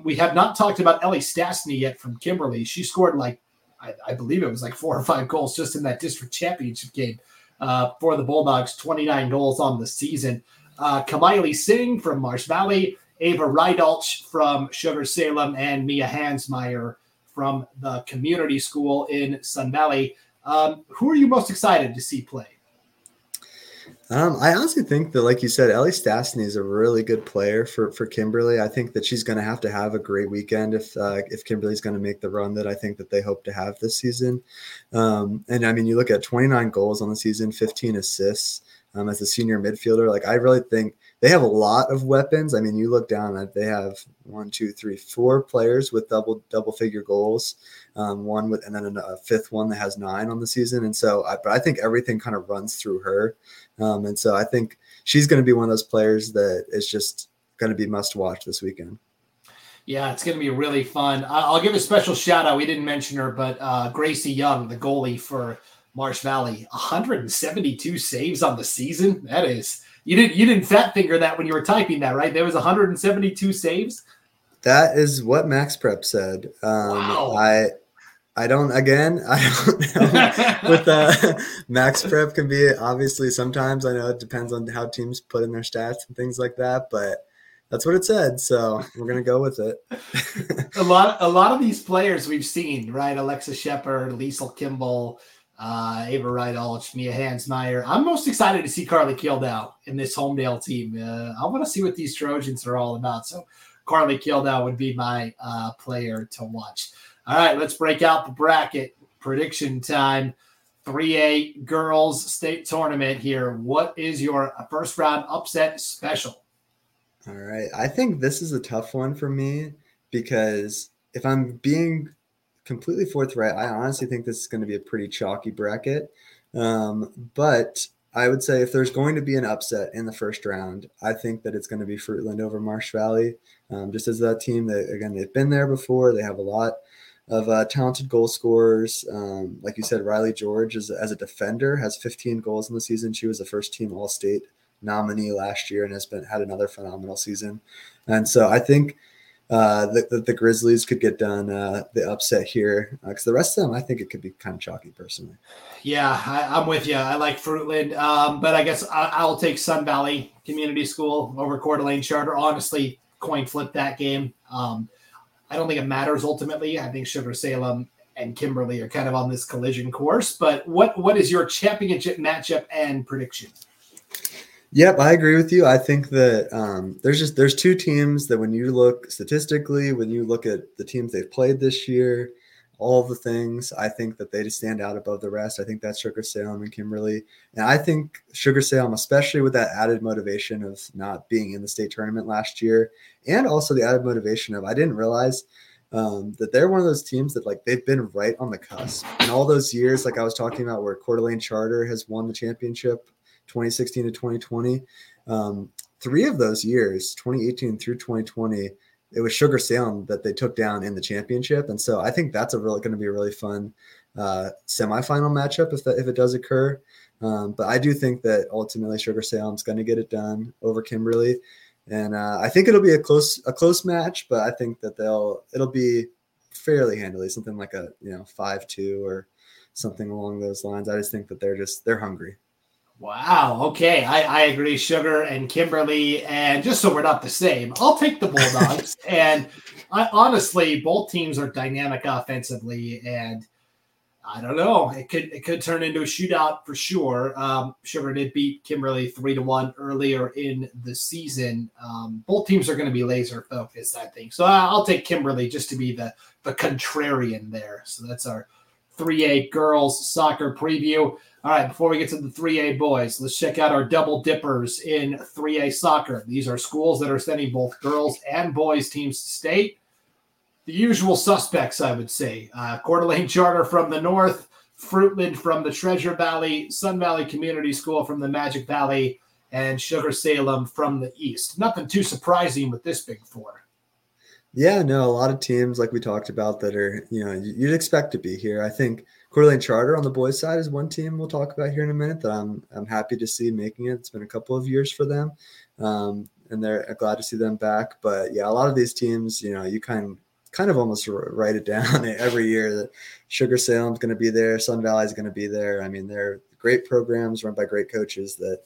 We have not talked about Ellie Stastny yet from Kimberly. She scored I believe it was 4 or 5 goals just in that district championship game for the Bulldogs, 29 goals on the season. Kamaili Singh from Marsh Valley, Ava Rydalch from Sugar Salem, and Mia Hansmeyer from the community school in Sun Valley. Who are you most excited to see play? I honestly think that, like you said, Ellie Stastny is a really good player for Kimberly. I think that she's going to have a great weekend if Kimberly's going to make the run that I think that they hope to have this season. And, I mean, you look at 29 goals on the season, 15 assists. As a senior midfielder, I really think they have a lot of weapons. I mean, you look down at they have 1, 2, 3, 4 players with double figure goals, one with and then a fifth one that has 9 on the season. And so, but I think everything kind of runs through her, and so I think she's going to be one of those players that is just going to be must watch this weekend. Yeah, it's going to be really fun. I'll give a special shout out. We didn't mention her, but Gracie Young, the goalie for Marsh Valley, 172 saves on the season. That is, you didn't fat finger that when you were typing that, right? There was 172 saves. That is what Max Prep said. Wow. I don't know. With Max Prep can be obviously sometimes. I know it depends on how teams put in their stats and things like that, but that's what it said, so we're going to go with it. a lot of these players we've seen, right? Alexa Shepard, Liesl Kimball, Ava Rydalch, Mia Hansmeyer. I'm most excited to see Carly Kildow in this Homedale team. I want to see what these Trojans are all about. So Carly Kildow would be my player to watch. All right, let's break out the bracket. Prediction time 3A girls state tournament here. What is your first round upset special? All right. I think this is a tough one for me because if I'm being completely forthright, I honestly think this is going to be a pretty chalky bracket. But I would say if there's going to be an upset in the first round, I think that it's going to be Fruitland over Marsh Valley. Just as that team that, again, they've been there before. They have a lot of talented goal scorers. Like you said, Riley George is, as a defender, has 15 goals in the season. She was a first team All-State nominee last year and has been had another phenomenal season. And so I think the Grizzlies could get done the upset here because the rest of them, I think it could be kind of chalky personally. Yeah, I'm with you. I like Fruitland, but I guess I'll take Sun Valley Community School over Coeur d'Alene Charter. Honestly, coin flip that game. I don't think it matters ultimately. I think Sugar-Salem and Kimberly are kind of on this collision course. But what is your championship matchup and prediction? Yep, I agree with you. I think that there's two teams that when you look statistically, when you look at the teams they've played this year, all the things, I think that they just stand out above the rest. I think that's Sugar-Salem and Kimberly. And I think Sugar-Salem, especially with that added motivation of not being in the state tournament last year, and also the added motivation of I didn't realize that they're one of those teams that like they've been right on the cusp. And all those years, like I was talking about, where Coeur d'Alene Charter has won the championship, 2016 to 2020, three of those years, 2018 through 2020, it was Sugar-Salem that they took down in the championship. And so I think that's going to be a really fun semifinal matchup if it does occur. But I do think that ultimately Sugar-Salem's going to get it done over Kimberly. And I think it'll be a close match, but I think that it'll be fairly handily, something like a 5-2 or something along those lines. I just think that they're hungry. Wow. Okay. I agree. Sugar and Kimberly, and just so we're not the same, I'll take the Bulldogs. And honestly, both teams are dynamic offensively, and I don't know, it could turn into a shootout for sure. Sugar did beat Kimberly 3-1 earlier in the season. Both teams are going to be laser focused, I think. So I'll take Kimberly just to be the contrarian there. So that's our 3A girls soccer preview. All right, before we get to the 3A boys, let's check out our double dippers in 3A soccer. These are schools that are sending both girls and boys teams to state. The usual suspects, I would say. Coeur d'Alene Charter from the north, Fruitland from the Treasure Valley, Sun Valley Community School from the Magic Valley, and Sugar-Salem from the east. Nothing too surprising with this Big Four. Yeah, no, a lot of teams like we talked about that are, you'd expect to be here. I think Coeur d'Alene Charter on the boys' side is one team we'll talk about here in a minute that I'm happy to see making it. It's been a couple of years for them, and they're glad to see them back. But, yeah, a lot of these teams, you kind of almost write it down every year that Sugar-Salem's going to be there, Sun Valley's going to be there. I mean, they're great programs run by great coaches that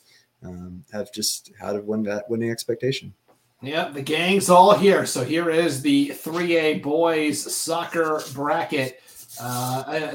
have just had a winning expectation. Yep, the gang's all here. So here is the 3A boys soccer bracket.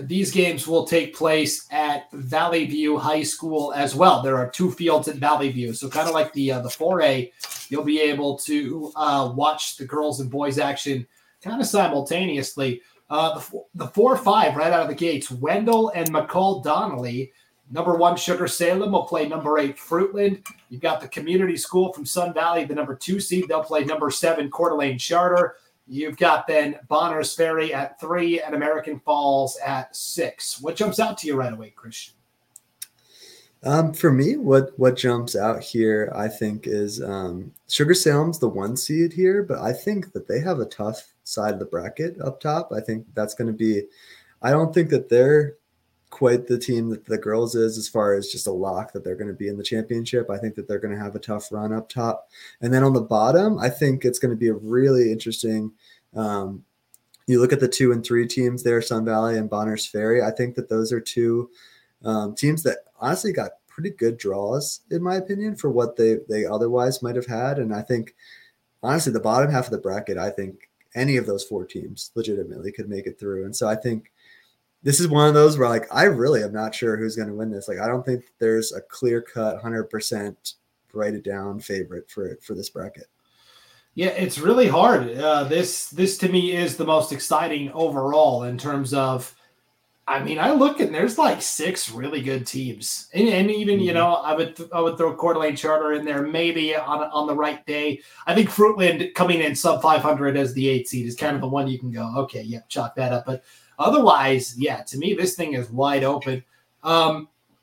These games will take place at Valley View High School as well. There are two fields at Valley View. So kind of like the 4A, you'll be able to watch the girls and boys action kind of simultaneously. The 4-5 right out of the gates, Wendell and McCall Donnelly. Number 1, Sugar-Salem will play number 8, Fruitland. You've got the community school from Sun Valley, the number 2 seed. They'll play number 7, Coeur d'Alene Charter. You've got then Bonners Ferry at 3 and American Falls at 6. What jumps out to you right away, Christian? For me, what jumps out here, I think, is Sugar-Salem's the 1 seed here, but I think that they have a tough side of the bracket up top. I think that's going to be – I don't think that they're – quite the team that the girls is as far as just a lock that they're going to be in the championship. I think that they're going to have a tough run up top. And then on the bottom, I think it's going to be a really interesting you look at the 2 and 3 teams there, Sun Valley and Bonners Ferry. I think that those are two teams that honestly got pretty good draws, in my opinion, for what they otherwise might have had. And I think, honestly, the bottom half of the bracket, I think any of those 4 teams legitimately could make it through. And so I think this is one of those where, like, I really am not sure who's going to win this. Like, I don't think there's a clear-cut 100% write-it-down favorite for this bracket. Yeah, it's really hard. This to me is the most exciting overall in terms of I mean, I look and there's like six really good teams, and even you know, I would throw Coeur d'Alene Charter in there maybe on the right day. I think Fruitland coming in sub 500 as the 8 seed is kind of the one you can go, okay, yep, chalk that up. But otherwise, yeah, to me this thing is wide open.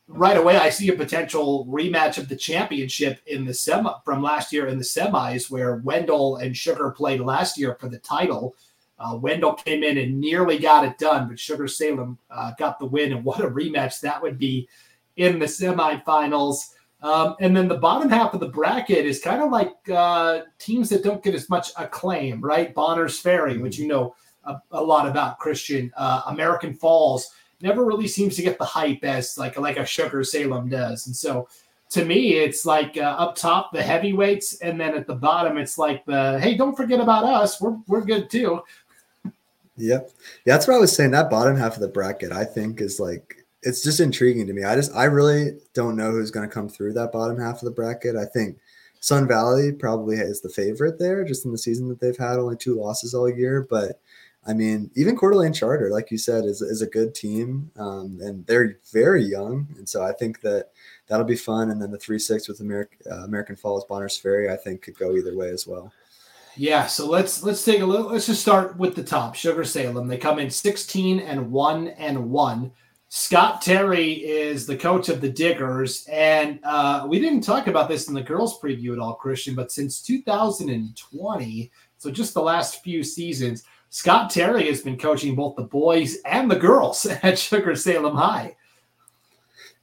Right away, I see a potential rematch of the championship in the semi from last year in the semis, where Wendell and Sugar played last year for the title. Wendell came in and nearly got it done, but Sugar Salem got the win, and what a rematch that would be in the semifinals. And then the bottom half of the bracket is kind of like teams that don't get as much acclaim, right? Bonner's Ferry, which you know a lot about, Christian. American Falls never really seems to get the hype as like a Sugar Salem does. And so to me, it's like up top, the heavyweights, and then at the bottom, it's like the, hey, don't forget about us. We're good too. Yep. Yeah, that's what I was saying. That bottom half of the bracket, I think, is like, it's just intriguing to me. I really don't know who's going to come through that bottom half of the bracket. I think Sun Valley probably is the favorite there, just in the season that they've had, only 2 losses all year. But I mean, even Coeur d'Alene Charter, like you said, is a good team, and they're very young. And so I think that'll be fun. And then the 3-6 with American Falls, Bonner's Ferry, I think could go either way as well. Yeah, so let's take a look. Let's just start with the top. Sugar Salem, they come in 16-1-1. Scott Terry is the coach of the Diggers, and we didn't talk about this in the girls' preview at all, Christian. But since 2020, so just the last few seasons, Scott Terry has been coaching both the boys and the girls at Sugar Salem High.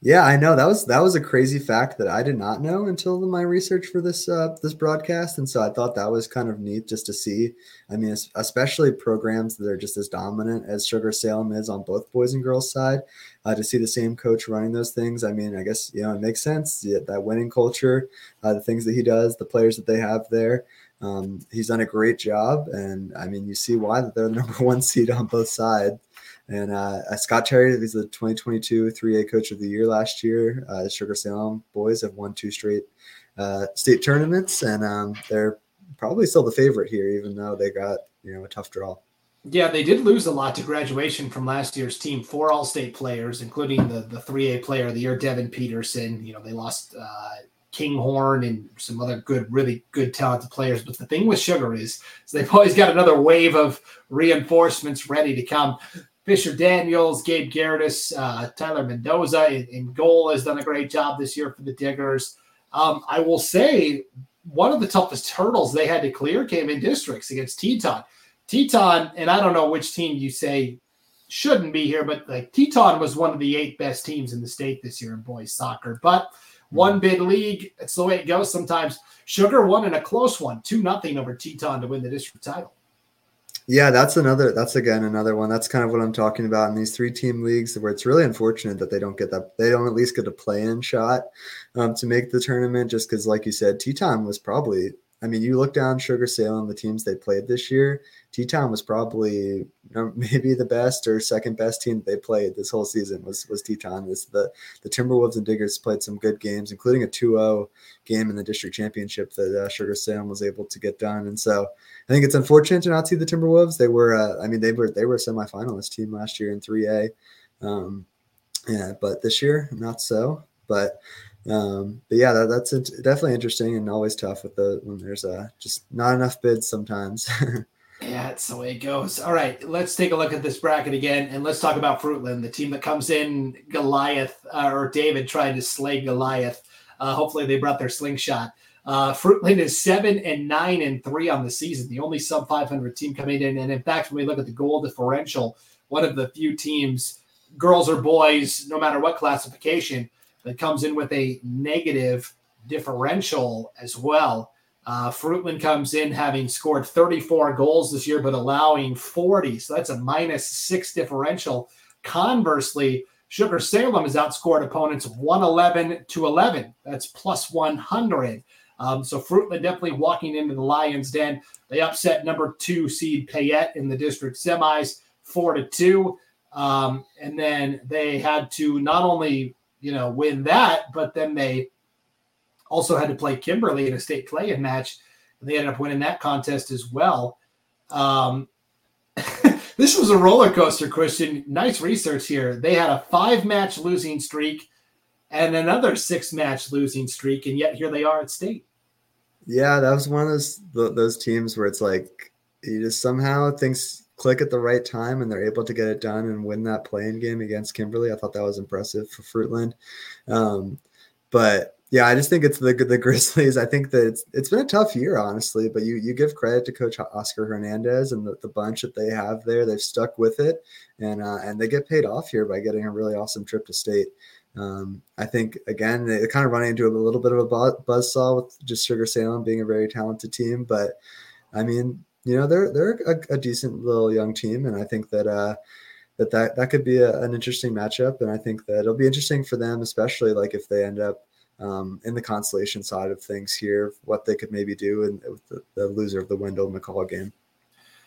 Yeah, I know. That was a crazy fact that I did not know until my research for this broadcast, and so I thought that was kind of neat just to see. I mean, especially programs that are just as dominant as Sugar Salem is on both boys and girls side, to see the same coach running those things. I mean, I guess you know it makes sense, that winning culture, the things that he does, the players that they have there. He's done a great job, and I mean, you see why that they're the number 1 seed on both sides. And Scott Terry is the 2022 3A Coach of the Year last year. The Sugar Salem boys have won 2 straight state tournaments, and they're probably still the favorite here, even though they got a tough draw. Yeah, they did lose a lot to graduation from last year's team. 4 All-State players, including the 3A Player of the Year, Devin Peterson. They lost Kinghorn and some other really good talented players. But the thing with Sugar is they've always got another wave of reinforcements ready to come. Fisher Daniels, Gabe Gerardis, Tyler Mendoza in goal has done a great job this year for the Diggers. I will say one of the toughest hurdles they had to clear came in districts against Teton. Teton, and I don't know which team you say shouldn't be here, but like Teton was one of the 8 best teams in the state this year in boys soccer. But one bid league, it's the way it goes sometimes. Sugar won in a close one, 2-0 over Teton to win the district title. Yeah, that's another one. That's kind of what I'm talking about in these 3-team leagues, where it's really unfortunate that they don't at least get a play-in shot to make the tournament, just because, like you said, Teton was probably, I mean, you look down Sugar Salem, the teams they played this year, Teton was probably maybe the best or second best team they played this whole season was Teton. The Timberwolves and Diggers played some good games, including a 2-0 game in the district championship that Sugar Salem was able to get done. And so I think it's unfortunate to not see the Timberwolves. They were, they were a semifinalist team last year in 3A. But this year, not so. But yeah, that's definitely interesting and always tough when there's just not enough bids sometimes. Yeah, that's the way it goes. All right, let's take a look at this bracket again, and let's talk about Fruitland, the team that comes in Goliath, or David trying to slay Goliath. Hopefully they brought their slingshot. Fruitland is 7-9-3 on the season, the only sub 500 team coming in. And in fact, when we look at the goal differential, one of the few teams, girls or boys, no matter what classification, that comes in with a negative differential as well. Fruitland comes in having scored 34 goals this year, but allowing 40. So that's a -6 differential. Conversely, Sugar Salem has outscored opponents 111-11. That's +100. So Fruitland definitely walking into the Lions' den. They upset number 2 seed Payette in the district semis, 4-2. And then they had to not only win that, but then they also had to play Kimberly in a state play-in match, and they ended up winning that contest as well. This was a roller coaster, Christian. Nice research here. They had a 5-match losing streak and another 6-match losing streak, and yet here they are at state. Yeah, that was one of those teams where it's like you just somehow things click at the right time and they're able to get it done and win that play-in game against Kimberly. I thought that was impressive for Fruitland. But yeah, I just think it's the Grizzlies. I think that it's been a tough year, honestly, but you give credit to Coach Oscar Hernandez and the bunch that they have there. They've stuck with it, and they get paid off here by getting a really awesome trip to state. I think, again, they're kind of running into a little bit of a buzzsaw with just Sugar Salem being a very talented team. But, I mean, you know, they're a decent little young team, and I think that that could be an interesting matchup. And I think that it'll be interesting for them, especially like if they end up in the consolation side of things here, what they could maybe do with the loser of the Wendell-McCall game.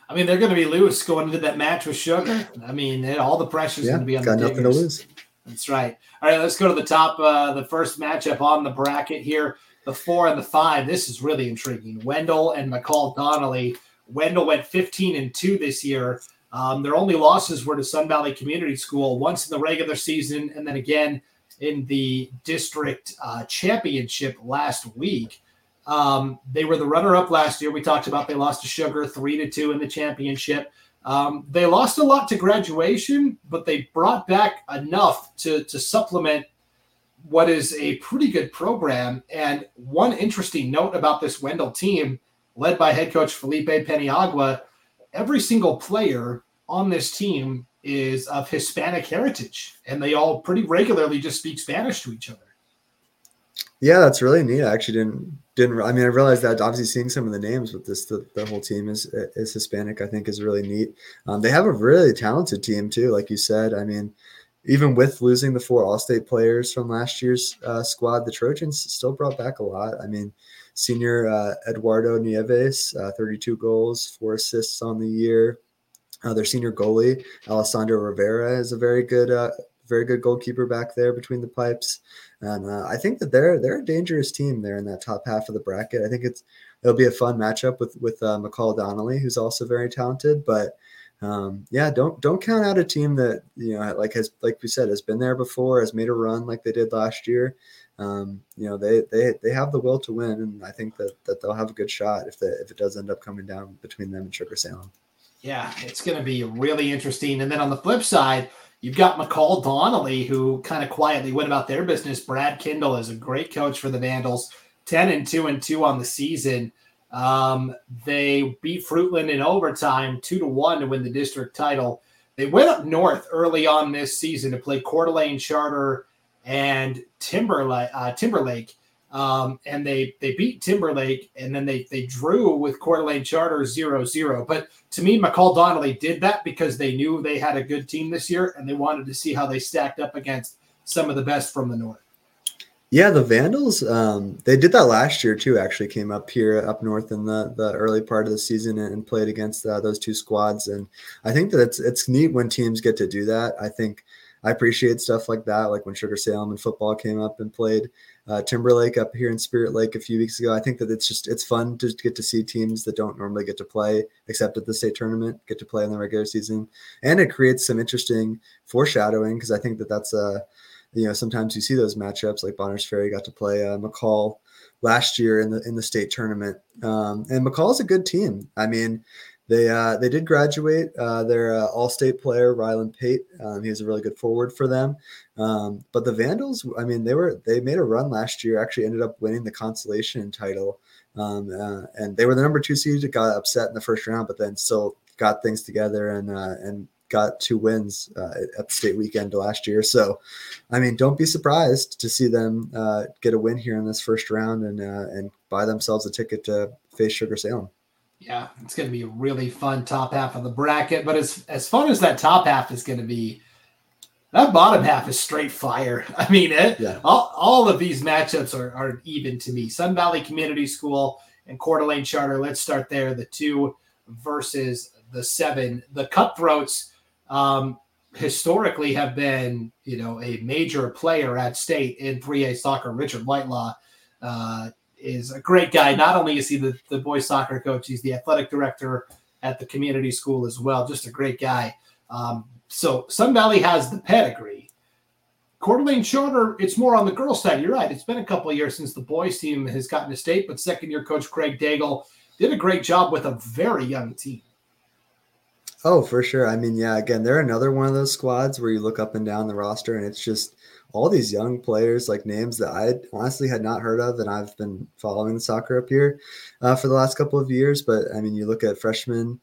I mean, they're going to be loose going into that match with Sugar. I mean, all the pressure's going to be on the Diggers. Got nothing to lose. That's right. All right, let's go to the top, the first matchup on the bracket here, the 4 and the 5. This is really intriguing. Wendell and McCall Donnelly. Wendell went 15-2 this year. Their only losses were to Sun Valley Community School, once in the regular season and then again in the district championship last week. They were the runner-up last year. We talked about they lost to Sugar 3-2 in the championship. They lost a lot to Graduation, but they brought back enough to supplement what is a pretty good program. And one interesting note about this Wendell team, led by head coach Felipe Peniagua, every single player on this team is of Hispanic heritage, and they all pretty regularly just speak Spanish to each other. Yeah, that's really neat. I actually didn't. I mean, I realized that obviously seeing some of the names with this, the whole team is Hispanic. I think is really neat. They have a really talented team too, like you said. I mean, even with losing the 4 All-State players from last year's squad, the Trojans still brought back a lot. I mean, senior Eduardo Nieves, 32 goals, 4 assists on the year. Their senior goalie Alessandro Rivera is a very good goalkeeper back there between the pipes. And I think that they're a dangerous team there in that top half of the bracket. I think it'll be a fun matchup with McCall Donnelly, who's also very talented. But don't count out a team that, you know, like we said has been there before, has made a run like they did last year. You know, they have the will to win, and I think that they'll have a good shot if it does end up coming down between them and Sugar Salem. Yeah, it's going to be really interesting. And then on the flip side, you've got McCall Donnelly, who kind of quietly went about their business. Brad Kindle is a great coach for the Vandals, 10-2 on the season. They beat Fruitland in overtime 2-1 to win the district title. They went up north early on this season to play Coeur d'Alene Charter and Timberlake. And they beat Timberlake, and then they drew with Coeur d'Alene Charter 0-0. But to me, McCall Donnelly did that because they knew they had a good team this year, and they wanted to see how they stacked up against some of the best from the north. Yeah, the Vandals, they did that last year too, actually came up north in the early part of the season and played against those two squads. And I think that it's neat when teams get to do that. I think I appreciate stuff like that, like when Sugar Salem and football came up and played Timberlake up here in Spirit Lake a few weeks ago. I think that it's fun to get to see teams that don't normally get to play, except at the state tournament, get to play in the regular season. And it creates some interesting foreshadowing, because I think that that's you know, sometimes you see those matchups, like Bonners Ferry got to play McCall last year in the state tournament. And McCall's a good team. I mean, they did graduate their all-state player, Rylan Pate. He was a really good forward for them. But the Vandals, I mean, they made a run last year, actually ended up winning the consolation title. And they were the number 2 seed that got upset in the first round, but then still got things together and got 2 wins at the state weekend last year. So, I mean, don't be surprised to see them get a win here in this first round and buy themselves a ticket to face Sugar Salem. Yeah, it's going to be a really fun top half of the bracket. But as fun as that top half is going to be, that bottom half is straight fire. I mean, all of these matchups are even to me. Sun Valley Community School and Coeur d'Alene Charter, let's start there. The 2 versus the 7. The Cutthroats historically have been, you know, a major player at state in 3A soccer. Richard Whitelaw is a great guy. Not only is he the boys soccer coach, he's the athletic director at the community school as well. Just a great guy. So Sun Valley has the pedigree. Coeur d'Alene Charter, it's more on the girls' side. You're right. It's been a couple of years since the boys' team has gotten to state, but second-year coach Craig Daigle did a great job with a very young team. Oh, for sure. I mean, yeah, again, they're another one of those squads where you look up and down the roster, and it's just all these young players, like names that I honestly had not heard of, and I've been following soccer up here for the last couple of years. But, I mean, you look at freshman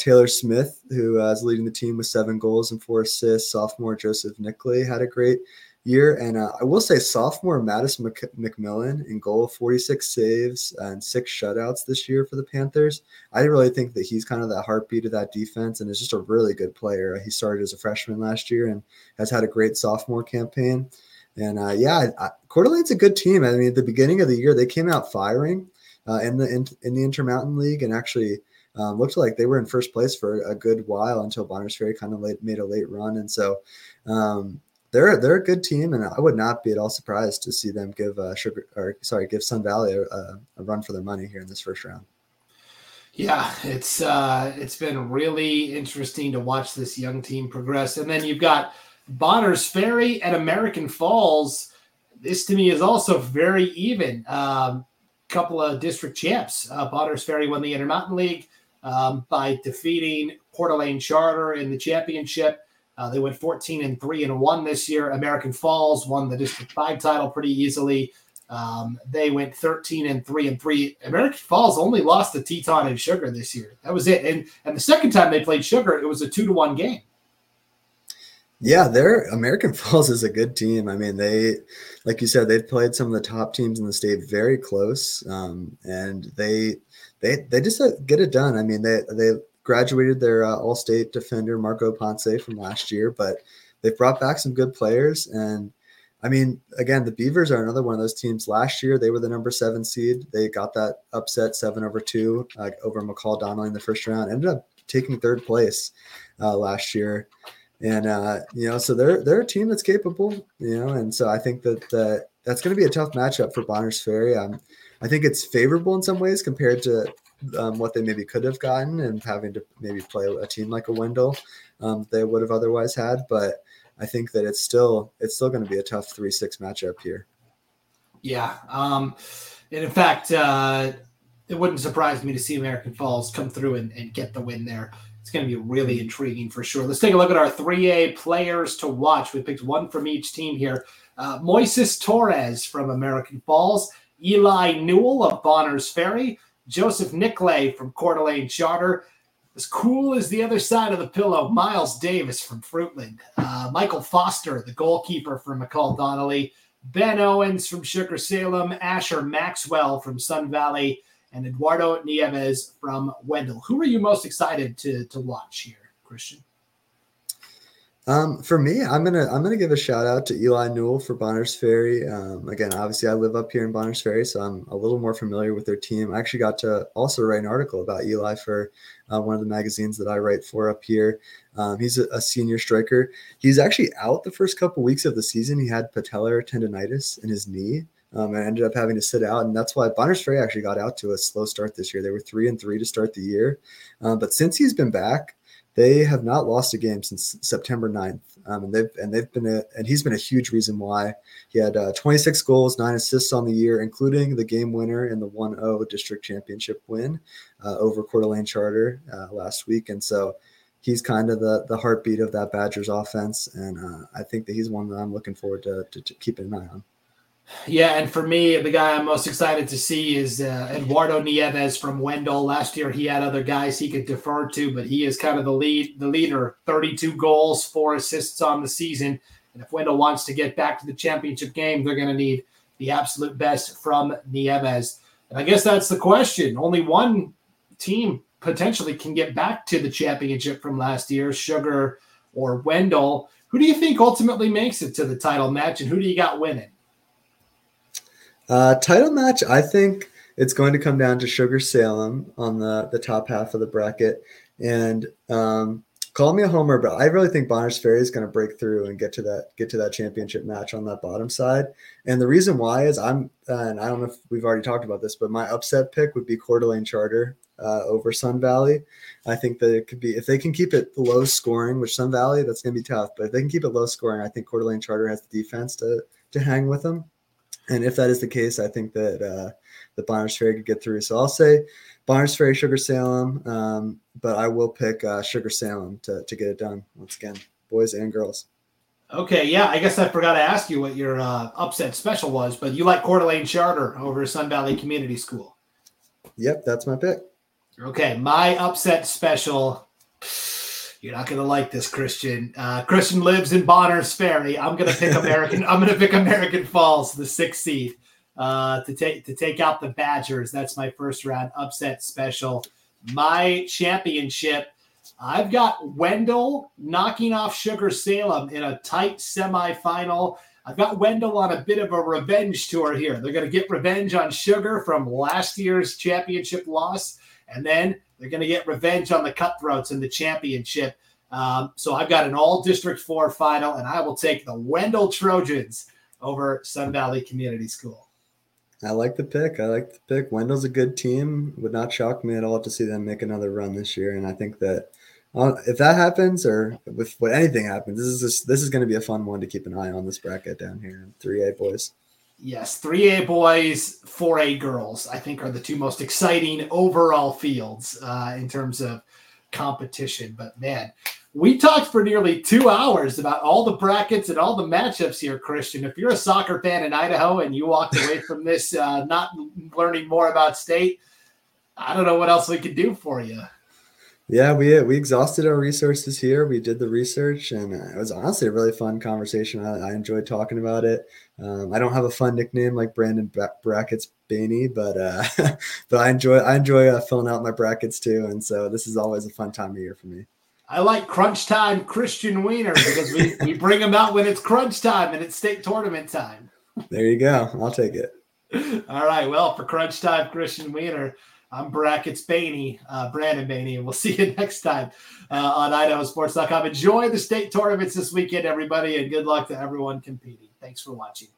Taylor Smith, who is leading the team with 7 goals and 4 assists. Sophomore Joseph Nickley had a great year. And I will say sophomore Mattis McMillan in goal, 46 saves and 6 shutouts this year for the Panthers. I really think that he's kind of the heartbeat of that defense and is just a really good player. He started as a freshman last year and has had a great sophomore campaign. And Coeur d'Alene's a good team. I mean, at the beginning of the year, they came out firing in the Intermountain League and actually looked like they were in first place for a good while until Bonners Ferry kind of made a late run. And so, They're a good team, and I would not be at all surprised to see them give Sun Valley a run for their money here in this first round. Yeah, it's been really interesting to watch this young team progress. And then you've got Bonners Ferry and American Falls. This to me is also very even. Couple of district champs. Bonners Ferry won the Intermountain League by defeating Coeur d'Alene Charter in the championship. They went 14-3-1 this year. American Falls won the District 5 title pretty easily. They went 13-3-3. American Falls only lost to Teton and Sugar this year. That was it. And the second time they played Sugar, it was a 2-1 game. Yeah, American Falls is a good team. I mean, they, like you said, they've played some of the top teams in the state very close, and they just get it done. I mean, they graduated their all-state defender Marco Ponce from last year, but they've brought back some good players. And I mean, again, the Beavers are another one of those teams. Last year, they were the number 7 seed. They got that upset 7-2 over McCall Donnelly in the first round. Ended up taking 3rd place last year, and so they're a team that's capable, And so I think that that's going to be a tough matchup for Bonners Ferry. I think it's favorable in some ways compared to what they maybe could have gotten and having to maybe play a team like a Wendell they would have otherwise had. But I think that it's still going to be a tough 3-6 matchup here. Yeah. And in fact, it wouldn't surprise me to see American Falls come through and get the win there. It's going to be really intriguing for sure. Let's take a look at our 3A players to watch. We picked one from each team here. Moises Torres from American Falls, Eli Newell of Bonners Ferry, Joseph Nicklay from Coeur d'Alene Charter. As cool as the other side of the pillow, Miles Davis from Fruitland. Michael Foster, the goalkeeper from McCall Donnelly. Ben Owens from Sugar Salem. Asher Maxwell from Sun Valley. And Eduardo Nieves from Wendell. Who are you most excited to watch here, Christian? For me, I'm gonna give a shout out to Eli Newell for Bonners Ferry. Again, obviously I live up here in Bonners Ferry, so I'm a little more familiar with their team. I actually got to also write an article about Eli for one of the magazines that I write for up here. He's a senior striker. He's actually out the first couple weeks of the season. He had patellar tendonitis in his knee. And ended up having to sit out, and that's why Bonners Ferry actually got out to a slow start this year. They were 3-3 to start the year, but since he's been back, they have not lost a game since September 9th, and he's been a huge reason why. He had 26 goals, 9 assists on the year, including the game winner in the 1-0 district championship win over Coeur d'Alene Charter last week. And so he's kind of the heartbeat of that Badgers offense, and I think that he's one that I'm looking forward to keeping an eye on. Yeah, and for me, the guy I'm most excited to see is Eduardo Nieves from Wendell. Last year, he had other guys he could defer to, but he is kind of the leader. 32 goals, 4 assists on the season. And if Wendell wants to get back to the championship game, they're going to need the absolute best from Nieves. And I guess that's the question. Only one team potentially can get back to the championship from last year, Sugar or Wendell. Who do you think ultimately makes it to the title match, and who do you got winning? Title match, I think it's going to come down to Sugar Salem on the top half of the bracket. And Call me a homer, but I really think Bonner's Ferry is going to break through and get to that championship match on that bottom side. And the reason why is and I don't know if we've already talked about this, but my upset pick would be Coeur d'Alene Charter over Sun Valley. I think that it could be, if they can keep it low scoring, which Sun Valley, that's going to be tough, but if they can keep it low scoring, I think Coeur d'Alene Charter has the defense to hang with them. And if that is the case, I think that the Bonner's Ferry could get through. So I'll say Bonner's Ferry, Sugar Salem, but I will pick Sugar Salem to get it done once again, boys and girls. Okay, yeah, I guess I forgot to ask you what your upset special was, but you like Coeur d'Alene Charter over Sun Valley Community School. Yep, that's my pick. Okay, my upset special. You're not going to like this, Christian. Christian lives in Bonner's Ferry. I'm going to pick American. I'm going to pick American Falls, the 6th seed, to take out the Badgers. That's my first round upset special. My championship. I've got Wendell knocking off Sugar Salem in a tight semifinal. I've got Wendell on a bit of a revenge tour here. They're going to get revenge on Sugar from last year's championship loss, and then they're going to get revenge on the Cutthroats in the championship. So I've got an all-District 4 final, and I will take the Wendell Trojans over Sun Valley Community School. I like the pick. Wendell's a good team. Would not shock me at all to see them make another run this year, and I think that if that happens, or with what anything happens, this is going to be a fun one to keep an eye on, this bracket down here. 3A boys. Yes, 3A boys, 4A girls, I think, are the two most exciting overall fields in terms of competition. But, man, we talked for nearly 2 hours about all the brackets and all the matchups here, Christian. If you're a soccer fan in Idaho and you walked away from this not learning more about state, I don't know what else we could do for you. Yeah, we exhausted our resources here. We did the research, and it was honestly a really fun conversation. I enjoyed talking about it. I don't have a fun nickname like Brandon Brackets Bainey, but I enjoy filling out my brackets too, and so this is always a fun time of year for me. I like Crunch Time Christian Wiener because we bring him out when it's crunch time and it's state tournament time. There you go. I'll take it. All right. Well, for Crunch Time Christian Wiener, I'm Brackets Bainey, Brandon Bainey, and we'll see you next time on IdahoSports.com. Enjoy the state tournaments this weekend, everybody, and good luck to everyone competing. Thanks for watching.